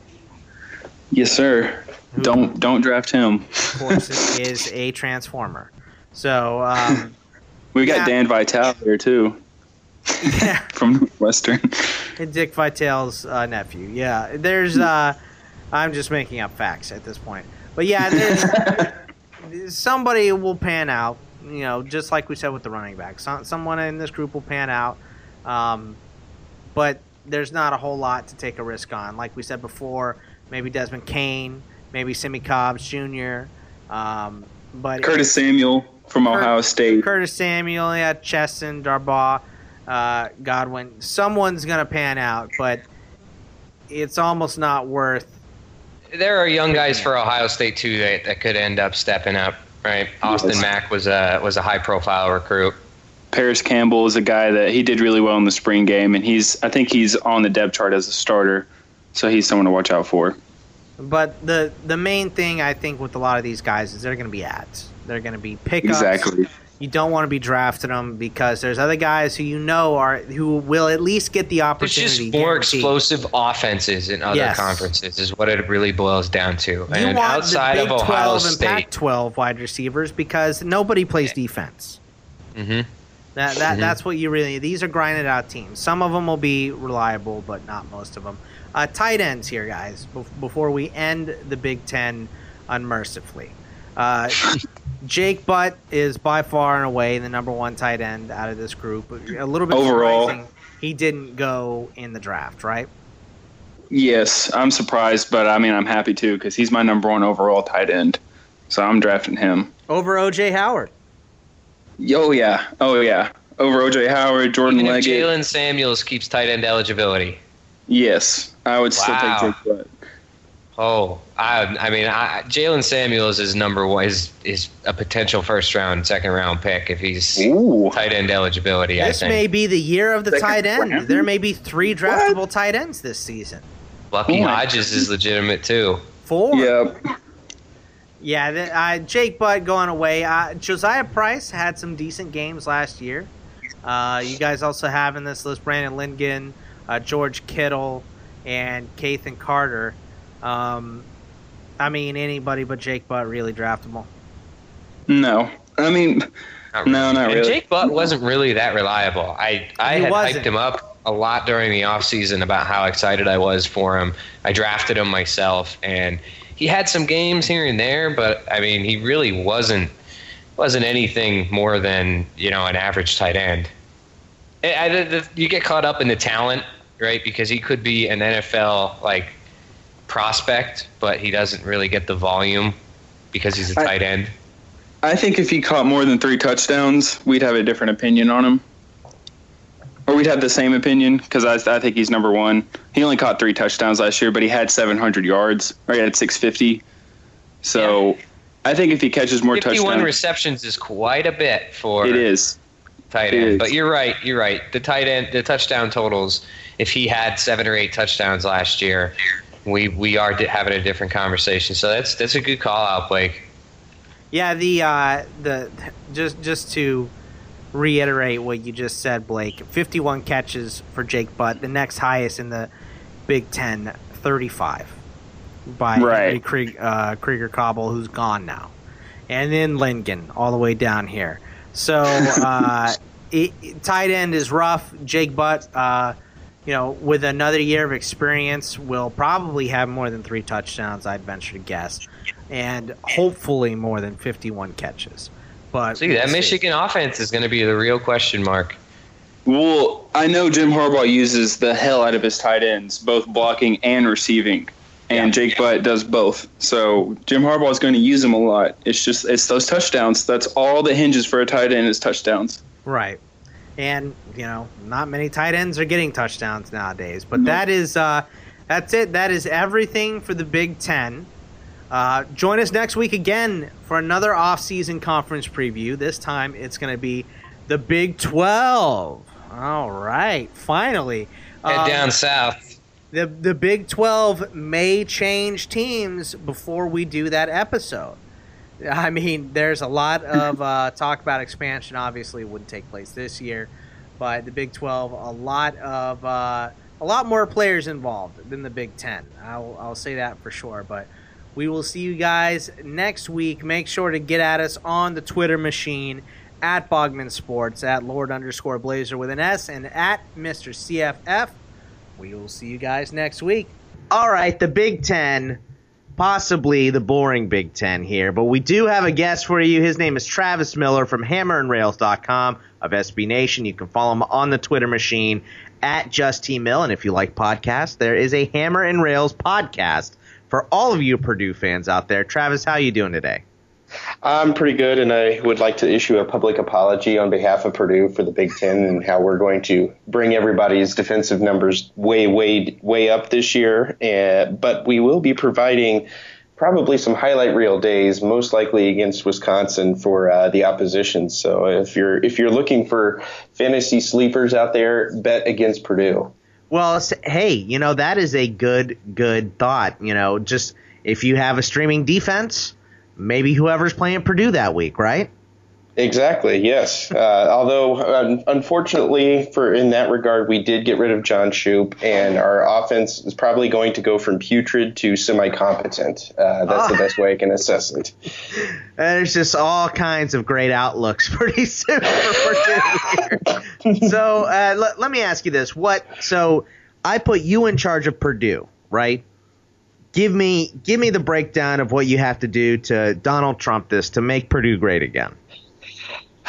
Yes, sir. Who, don't draft him. Of course, is a transformer. So we got Dan Vitale there too. Yeah. From Northwestern. And Dick Vitale's nephew. Yeah. There's I'm just making up facts at this point. But yeah, there's somebody will pan out, just like we said with the running back. Someone in this group will pan out. But there's not a whole lot to take a risk on. Like we said before, maybe Desmond Kane, maybe Simmie Cobbs Jr. But Curtis Samuel from Ohio State. Curtis Samuel, yeah, Chesson, Darbaugh. Godwin, someone's going to pan out, but it's almost not worth. There are young guys for Ohio State too that could end up stepping up, right? Austin Mack was a high profile recruit. Paris Campbell is a guy that he did really well in the spring game, and I think he's on the depth chart as a starter, so he's someone to watch out for. But the main thing I think with a lot of these guys is they're going to be ads. They're going to be pickups. Exactly. You don't want to be drafting them because there's other guys who who will at least get the opportunity. It's just more explosive offenses in other conferences is what it really boils down to. And outside of Ohio State, and Pac-12 wide receivers because nobody plays defense. Mm-hmm. That's what you really. These are grinded out teams. Some of them will be reliable, but not most of them. Tight ends here, guys. Before we end the Big Ten unmercifully. Jake Butt is by far and away the number one tight end out of this group. A little bit surprising he didn't go in the draft, right? Yes, I'm surprised, but I'm happy too because he's my number one overall tight end, so I'm drafting him over O.J. Howard. Oh yeah, over O.J. Howard, Jordan Leggett. Jalen Samuels keeps tight end eligibility. Yes, I would still take Jake Butt. Oh, I mean, Jalen Samuels is number one, is a potential first round, second round pick if he's tight end eligibility. I think this may be the year of the tight end. There may be three draftable tight ends this season. Lucky Hodges is legitimate too. Four. Yep. Yeah, Jake Butt going away. Josiah Price had some decent games last year. You guys also have in this list Brandon Lincoln, George Kittle, and Kathan Carter. I mean, anybody but Jake Butt really draftable? No. I mean, not really. Jake Butt wasn't really that reliable. I had hyped him up a lot during the offseason about how excited I was for him. I drafted him myself, and he had some games here and there, but, I mean, he really wasn't anything more than, you know, an average tight end. You get caught up in the talent, right, because he could be an NFL, like, prospect, but he doesn't really get the volume because he's a tight end. I think if he caught more than three touchdowns, we'd have a different opinion on him. Or we'd have the same opinion, because I think he's number one. He only caught three touchdowns last year, but he had 700 yards, or he had 650. So yeah. I think if he catches more touchdowns... 51 receptions is quite a bit for tight end. But you're right. The touchdown totals, if he had 7 or 8 touchdowns last year... We are having a different conversation, so that's a good call out, Blake. Yeah, the just to reiterate what you just said, Blake. 51 catches for Jake Butt, the next highest in the Big Ten, 35 by Krieger Cobble, who's gone now, and then Lincoln all the way down here. So tight end is rough. Jake Butt. You know, with another year of experience, we'll probably have more than 3 touchdowns, I'd venture to guess, and hopefully more than 51 catches. But that Michigan offense is going to be the real question mark. Well, I know Jim Harbaugh uses the hell out of his tight ends, both blocking and receiving, and Jake Butt does both. So Jim Harbaugh is going to use him a lot. It's just those touchdowns. That's all that hinges for a tight end is touchdowns. Right. And, you know, not many tight ends are getting touchdowns nowadays. But that's it. That is everything for the Big Ten. Join us next week again for another offseason conference preview. This time it's going to be the Big 12. All right. Finally. Head down south. The Big 12 may change teams before we do that episode. I mean, there's a lot of talk about expansion. Obviously, it wouldn't take place this year, but the Big 12, a lot more players involved than the Big 10. I'll say that for sure. But we will see you guys next week. Make sure to get at us on the Twitter machine at Bogman Sports, at Lord_Blazer with an S, and at Mr. CFF. We will see you guys next week. All right, the Big 10. Possibly the boring Big Ten here, but we do have a guest for you. His name is Travis Miller from hammerandrails.com of SB Nation. You can follow him on the Twitter machine at JustTMill. And if you like podcasts, there is a Hammer and Rails podcast for all of you Purdue fans out there. Travis, how are you doing today? I'm pretty good, and I would like to issue a public apology on behalf of Purdue for the Big Ten and how we're going to bring everybody's defensive numbers way, way, way up this year. But we will be providing probably some highlight reel days, most likely against Wisconsin for the opposition. So if you're looking for fantasy sleepers out there, bet against Purdue. Well, hey, you know, that is a good thought. You know, just if you have a streaming defense – maybe whoever's playing Purdue that week, right? Exactly, yes. Although, unfortunately, in that regard, we did get rid of John Shoup, and our offense is probably going to go from putrid to semi-competent. That's the best way I can assess it. There's just all kinds of great outlooks pretty soon for Purdue here. So let me ask you this. So I put you in charge of Purdue, right? Give me the breakdown of what you have to do to Donald Trump this to make Purdue great again.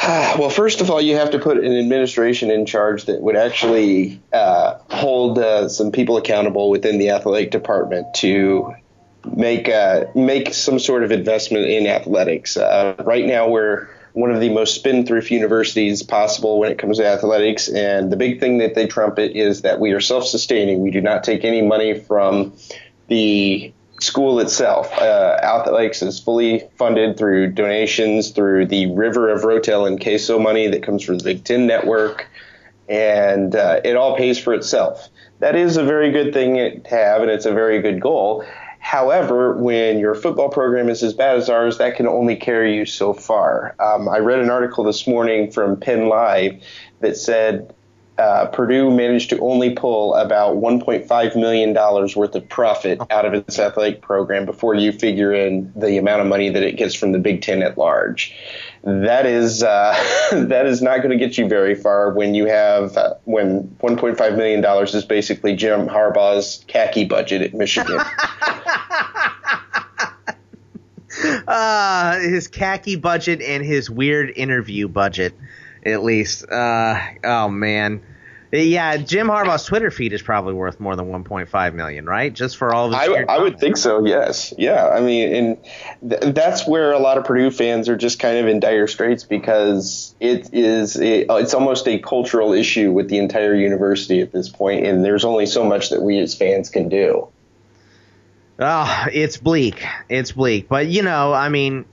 Well, first of all, you have to put an administration in charge that would actually hold some people accountable within the athletic department to make some sort of investment in athletics. Right now, we're one of the most spendthrift universities possible when it comes to athletics, and the big thing that they trumpet is that we are self-sustaining. We do not take any money from the school itself, Out the Lakes, is fully funded through donations, through the River of Rotel and Queso money that comes from the Big Ten Network, and it all pays for itself. That is a very good thing to have, and it's a very good goal. However, when your football program is as bad as ours, that can only carry you so far. I read an article this morning from Penn Live that said Purdue managed to only pull about $1.5 million worth of profit out of its athletic program before you figure in the amount of money that it gets from the Big Ten at large. That is not going to get you very far when you have when $1.5 million is basically Jim Harbaugh's khaki budget at Michigan. His khaki budget and his weird interview budget, at least. Oh man, yeah. Jim Harbaugh's Twitter feed is probably worth more than $1.5 million, right? Just for all of his I would think so. Yes. Yeah. I mean, and that's where a lot of Purdue fans are just kind of in dire straits, because it's almost a cultural issue with the entire university at this point, and there's only so much that we as fans can do. Oh, it's bleak. It's bleak. But, you know, I mean,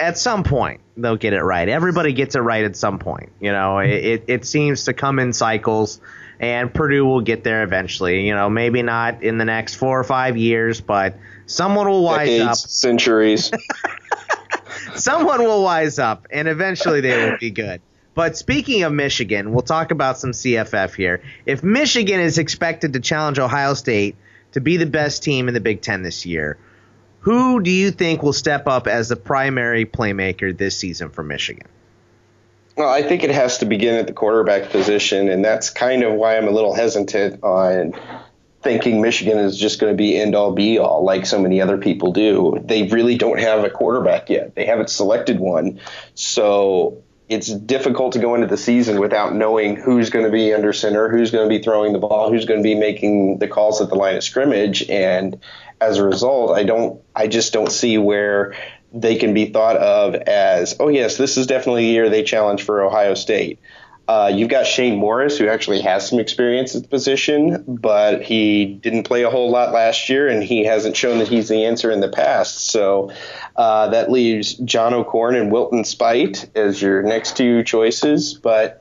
at some point they'll get it right. Everybody gets it right at some point. You know, it seems to come in cycles, and Purdue will get there eventually. You know, maybe not in the next 4 or 5 years, but someone will wise up. Centuries. Someone will wise up, and eventually they will be good. But speaking of Michigan, we'll talk about some CFF here. If Michigan is expected to challenge Ohio State to be the best team in the Big Ten this year, who do you think will step up as the primary playmaker this season for Michigan? Well, I think it has to begin at the quarterback position, and that's kind of why I'm a little hesitant on thinking Michigan is just going to be end-all, be-all like so many other people do. They really don't have a quarterback yet. They haven't selected one. So it's difficult to go into the season without knowing who's going to be under center, who's going to be throwing the ball, who's going to be making the calls at the line of scrimmage. And as a result, I just don't see where they can be thought of as, oh yes, this is definitely the year they challenge for Ohio State. You've got Shane Morris, who actually has some experience at the position, but he didn't play a whole lot last year, and he hasn't shown that he's the answer in the past. So that leaves John O'Korn and Wilton Speight as your next two choices. But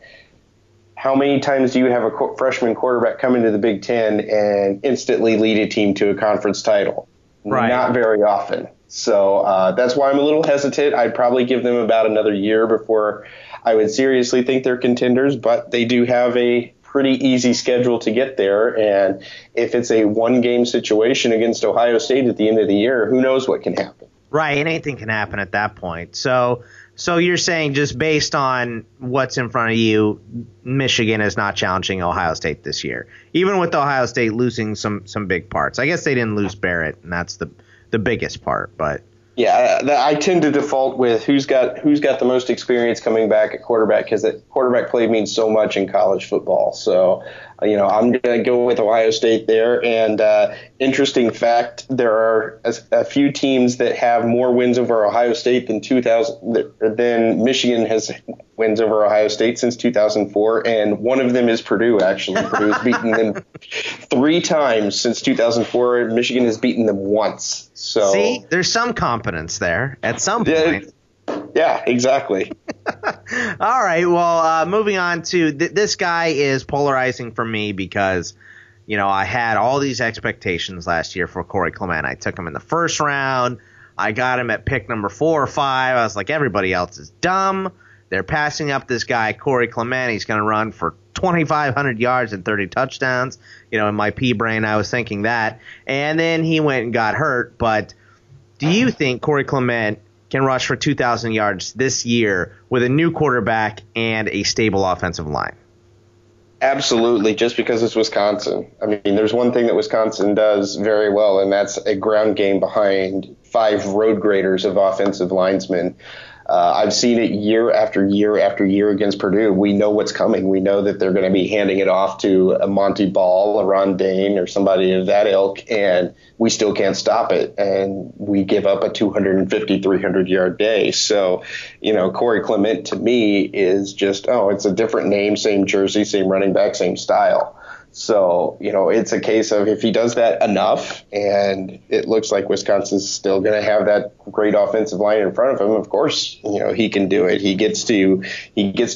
how many times do you have a freshman quarterback come into the Big Ten and instantly lead a team to a conference title? Right. Not very often. So that's why I'm a little hesitant. I'd probably give them about another year before I would seriously think they're contenders, but they do have a pretty easy schedule to get there. And if it's a one-game situation against Ohio State at the end of the year, who knows what can happen? Right, and anything can happen at that point. So you're saying, just based on what's in front of you, Michigan is not challenging Ohio State this year, even with Ohio State losing some big parts. I guess they didn't lose Barrett, and that's the biggest part, but. Yeah, I tend to default with who's got the most experience coming back at quarterback, because quarterback play means so much in college football. So, you know, I'm going to go with Ohio State there. And interesting fact, there are a few teams that have more wins over Ohio State than Michigan has wins over Ohio State since 2004, and one of them is Purdue, actually. Purdue has beaten them 3 times since 2004. Michigan has beaten them once. So see, there's some competence there at some point. Yeah, exactly. All right, well, moving on to this guy is polarizing for me because, you know, I had all these expectations last year for Corey Clement. I took him in the first round. I got him at pick number 4 or 5. I was like, everybody else is dumb. They're passing up this guy, Corey Clement. He's going to run for 2,500 yards and 30 touchdowns. You know, in my pea brain, I was thinking that. And then he went and got hurt. But do you think Corey Clement can rush for 2,000 yards this year with a new quarterback and a stable offensive line? Absolutely, just because it's Wisconsin. I mean, there's one thing that Wisconsin does very well, and that's a ground game behind 5 road graders of offensive linesmen. I've seen it year after year after year against Purdue. We know what's coming. We know that they're going to be handing it off to a Monty Ball, a Ron Dane, or somebody of that ilk, and we still can't stop it. And we give up a 250, 300-yard day. So, you know, Corey Clement to me is just, it's a different name, same jersey, same running back, same style. So, you know, it's a case of if he does that enough, and it looks like Wisconsin's still going to have that great offensive line in front of him, of course, you know, he can do it. He gets to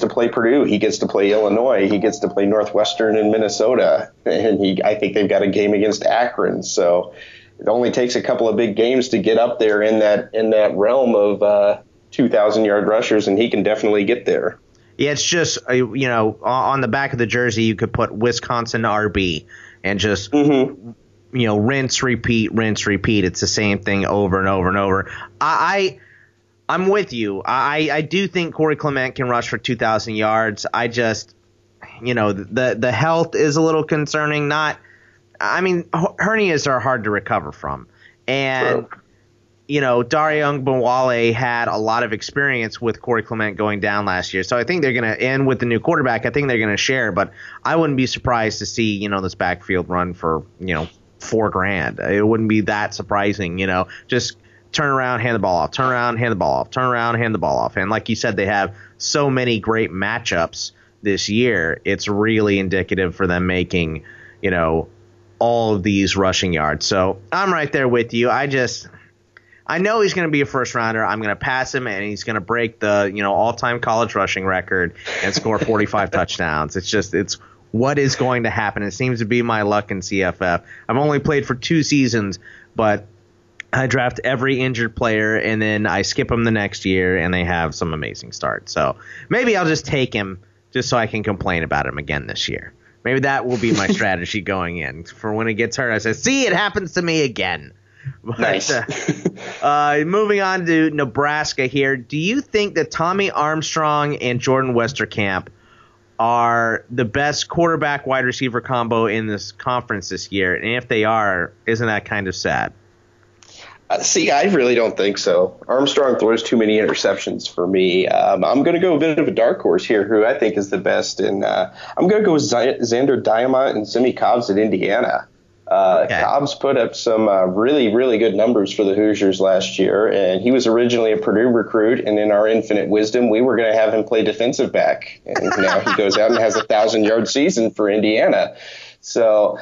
play Purdue. He gets to play Illinois. He gets to play Northwestern and Minnesota. And I think they've got a game against Akron. So it only takes a couple of big games to get up there in that realm of 2,000-yard rushers, and he can definitely get there. Yeah, it's just, you know, on the back of the jersey, you could put Wisconsin RB and just, you know, rinse, repeat. It's the same thing over and over and over. I'm with you. I do think Corey Clement can rush for 2,000 yards. I just, you know, the health is a little concerning. Hernias are hard to recover from. And true. You know, Dario Ngbonwale had a lot of experience with Corey Clement going down last year. So I think they're going to end with the new quarterback. I think they're going to share, but I wouldn't be surprised to see, you know, this backfield run for, you know, $4,000. It wouldn't be that surprising, you know, just turn around, hand the ball off, turn around, hand the ball off, turn around, hand the ball off. And like you said, they have so many great matchups this year. It's really indicative for them making, you know, all of these rushing yards. So I'm right there with you. I know he's going to be a first rounder. I'm going to pass him, and he's going to break the, you know, all-time college rushing record and score 45 touchdowns. It's what is going to happen. It seems to be my luck in CFF. I've only played for 2 seasons, but I draft every injured player, and then I skip them the next year, and they have some amazing start. So maybe I'll just take him just so I can complain about him again this year. Maybe that will be my strategy going in. For when it gets hurt, I say, see, it happens to me again. But, nice. Moving on to Nebraska here. Do you think that Tommy Armstrong and Jordan Westerkamp are the best quarterback wide receiver combo in this conference this year? And if they are, isn't that kind of sad? See, I really don't think so. Armstrong throws too many interceptions for me. I'm going to go a bit of a dark horse here, who I think is the best. And I'm going to go with Xander Diamant and Simi Cobbs at Indiana. Okay. Cobbs put up some really, really good numbers for the Hoosiers last year, and he was originally a Purdue recruit, and in our infinite wisdom, we were going to have him play defensive back, and now he goes out and has a 1,000-yard season for Indiana. So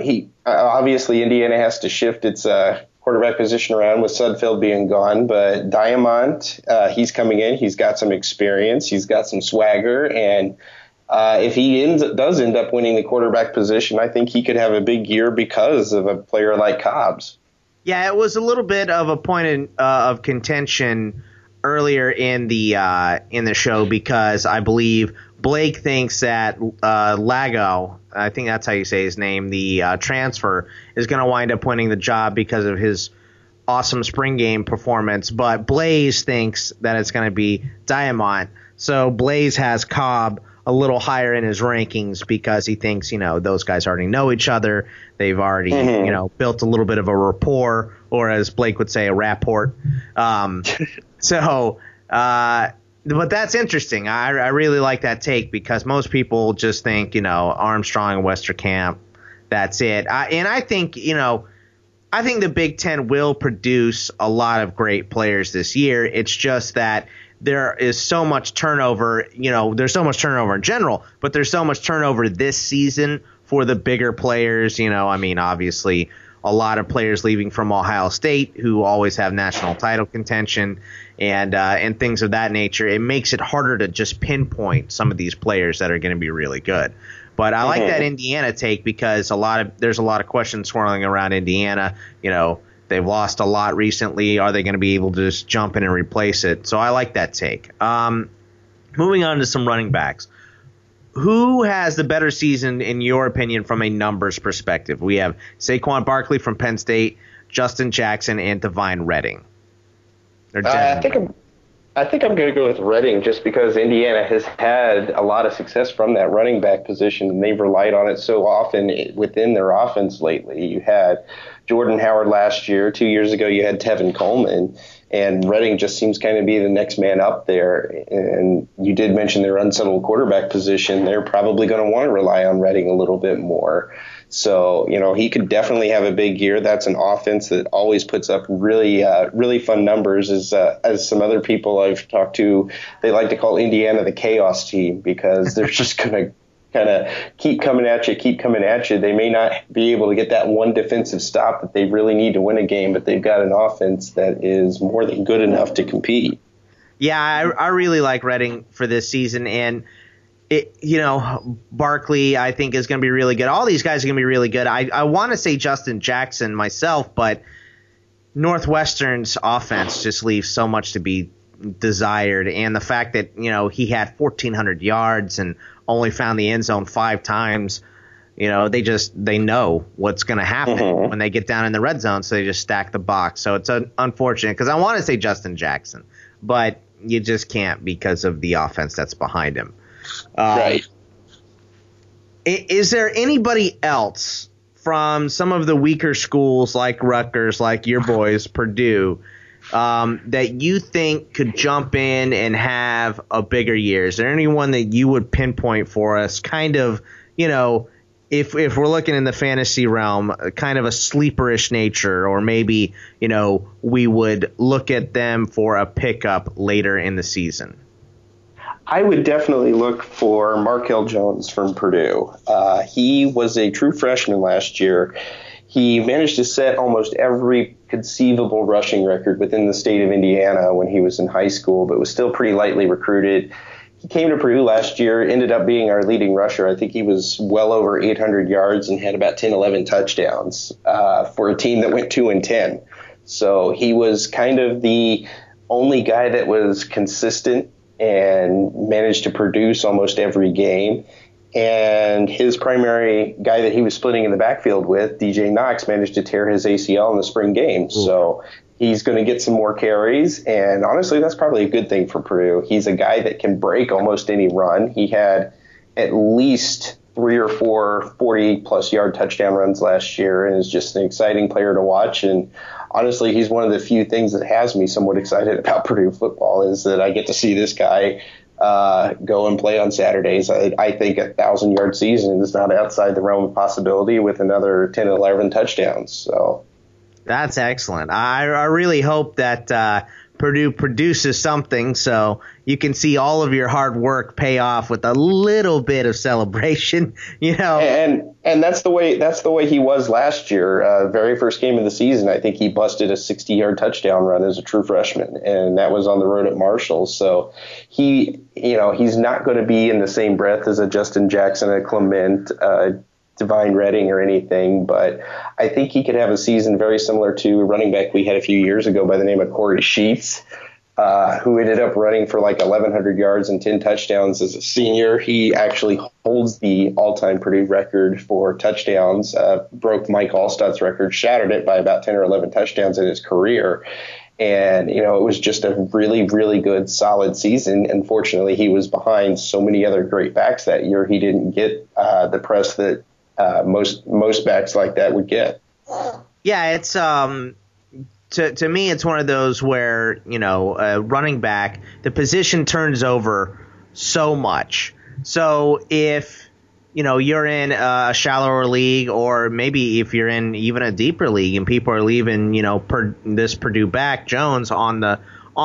he obviously Indiana has to shift its quarterback position around with Sudfeld being gone, but Diamant, he's coming in. He's got some experience. He's got some swagger, and if he does end up winning the quarterback position, I think he could have a big year because of a player like Cobbs. Yeah, it was a little bit of a point of contention earlier in the show because I believe Blake thinks that Lagow, I think that's how you say his name, the transfer, is going to wind up winning the job because of his awesome spring game performance. But Blaze thinks that it's going to be Diamant. So Blaze has Cobb a little higher in his rankings because he thinks, you know, those guys already know each other. They've already, you know, built a little bit of a rapport, or as Blake would say, a rapport. But that's interesting. I really like that take because most people just think, you know, Armstrong and Westerkamp, that's it. I think the Big Ten will produce a lot of great players this year. It's just that there is so much turnover, you know, there's so much turnover in general, but there's so much turnover this season for the bigger players. You know, I mean, obviously a lot of players leaving from Ohio State who always have national title contention and things of that nature. It makes it harder to just pinpoint some of these players that are going to be really good. But I like that Indiana take because there's a lot of questions swirling around Indiana. You know, they've lost a lot recently. Are they going to be able to just jump in and replace it? So I like that take. Moving on to some running backs. Who has the better season, in your opinion, from a numbers perspective? We have Saquon Barkley from Penn State, Justin Jackson, and Devin Redding. I think I'm going to go with Redding just because Indiana has had a lot of success from that running back position, and they've relied on it so often within their offense lately. You had Jordan Howard last year. 2 years ago, you had Tevin Coleman, and Redding just seems kind of be the next man up there. And you did mention their unsettled quarterback position. They're probably going to want to rely on Redding a little bit more. So, you know, he could definitely have a big year. That's an offense that always puts up really, really fun numbers. As some other people I've talked to, they like to call Indiana the chaos team because they're just going to kind of keep coming at you. They may not be able to get that one defensive stop that they really need to win a game, but they've got an offense that is more than good enough to compete. Yeah, I really like Redding for this season, and Barkley I think is going to be really good. All these guys are going to be really good. I want to say Justin Jackson myself, but Northwestern's offense just leaves so much to be desired, and the fact that he had 1,400 yards and only found the end zone 5 times, they know what's going to happen when they get down in the red zone, so they just stack the box. So it's unfortunate because I want to say Justin Jackson, but you just can't because of the offense that's behind him. Right. Is there anybody else from some of the weaker schools like Rutgers, like your boys, Purdue, that you think could jump in and have a bigger year? Is there anyone that you would pinpoint for us, kind of, if we're looking in the fantasy realm, kind of a sleeperish nature, or maybe, we would look at them for a pickup later in the season? I would definitely look for Markell Jones from Purdue. He was a true freshman last year. He managed to set almost every conceivable rushing record within the state of Indiana when he was in high school, but was still pretty lightly recruited. He came to Purdue last year, ended up being our leading rusher. I think he was well over 800 yards and had about 10, 11 touchdowns for a team that went 2-10. So he was kind of the only guy that was consistent and managed to produce almost every game. And his primary guy that he was splitting in the backfield with, DJ Knox, managed to tear his ACL in the spring game. Ooh. So he's going to get some more carries. And honestly, that's probably a good thing for Purdue. He's a guy that can break almost any run. He had at least 3 or 4 40-plus yard touchdown runs last year and is just an exciting player to watch. And honestly, he's one of the few things that has me somewhat excited about Purdue football is that I get to see this guy go and play on Saturdays. I think 1,000-yard season is not outside the realm of possibility with another 10 or 11 touchdowns. So that's excellent. I really hope that Purdue produces something so you can see all of your hard work pay off with a little bit of celebration, And that's the way he was last year. Very first game of the season, I think he busted a 60-yard touchdown run as a true freshman, and that was on the road at Marshall. So he, he's not going to be in the same breath as a Justin Jackson, a Clement, Devin Redding or anything, but I think he could have a season very similar to a running back we had a few years ago by the name of Corey Sheets, who ended up running for like 1,100 yards and 10 touchdowns as a senior. He actually holds the all-time Purdue record for touchdowns, broke Mike Allstott's record, shattered it by about 10 or 11 touchdowns in his career. And, it was just a really, really good, solid season. Unfortunately, he was behind so many other great backs that year. He didn't get the press that most backs like that would get. Yeah, it's to me it's one of those where a running back, the position turns over so much. So if you're in a shallower league, or maybe if you're in even a deeper league and people are leaving this Purdue back Jones on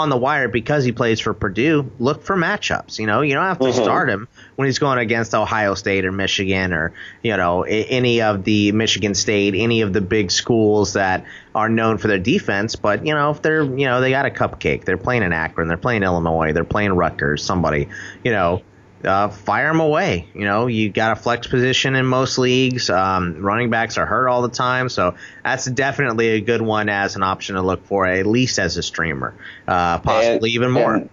the wire because he plays for Purdue, look for matchups. You don't have to start him when he's going against Ohio State or Michigan or, any of the Michigan State, any of the big schools that are known for their defense. But, if they're, they got a cupcake, they're playing in Akron, they're playing Illinois, they're playing Rutgers, somebody, fire them away. You got a flex position in most leagues. Running backs are hurt all the time, so that's definitely a good one as an option to look for, at least as a streamer, possibly even more.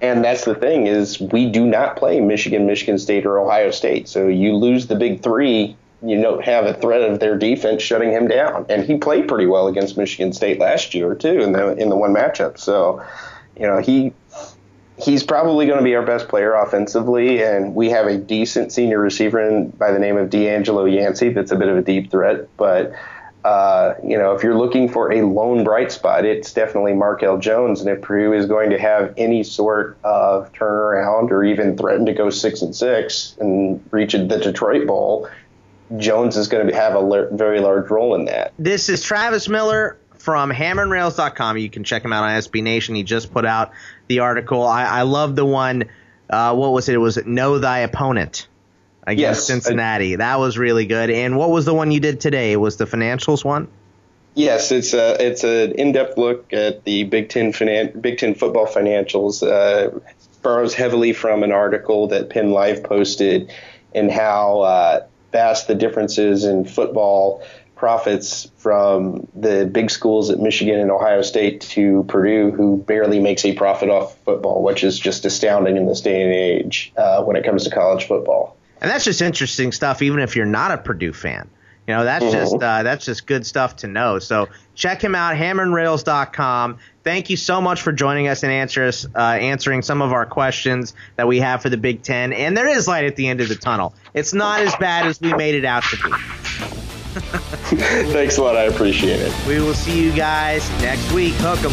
And that's the thing is we do not play Michigan, Michigan State, or Ohio State, so you lose the big three. You don't have a threat of their defense shutting him down, and he played pretty well against Michigan State last year too in the one matchup. So, He's probably going to be our best player offensively, and we have a decent senior receiver by the name of D'Angelo Yancey that's a bit of a deep threat. But, if you're looking for a lone bright spot, it's definitely Markell Jones. And if Purdue is going to have any sort of turnaround or even threaten to go 6-6 and reach the Detroit Bowl, Jones is going to have a very large role in that. This is Travis Miller from hammerandrails.com. You can check him out on SB Nation. He just put out the article. I love the one, what was it? It was Know Thy Opponent. against Cincinnati. That was really good. And what was the one you did today? Was the financials one? Yes, it's an in-depth look at the Big Ten football financials. Borrows heavily from an article that Penn Live posted, and how vast the differences in football profits from the big schools at Michigan and Ohio State to Purdue, who barely makes a profit off football, which is just astounding in this day and age when it comes to college football. And that's just interesting stuff, even if you're not a Purdue fan. You know, that's just good stuff to know. So check him out, hammerandrails.com. Thank you so much for joining us and answering some of our questions that we have for the Big Ten. And there is light at the end of the tunnel. It's not as bad as we made it out to be. Thanks a lot. I appreciate it. We will see you guys next week. Hook 'em.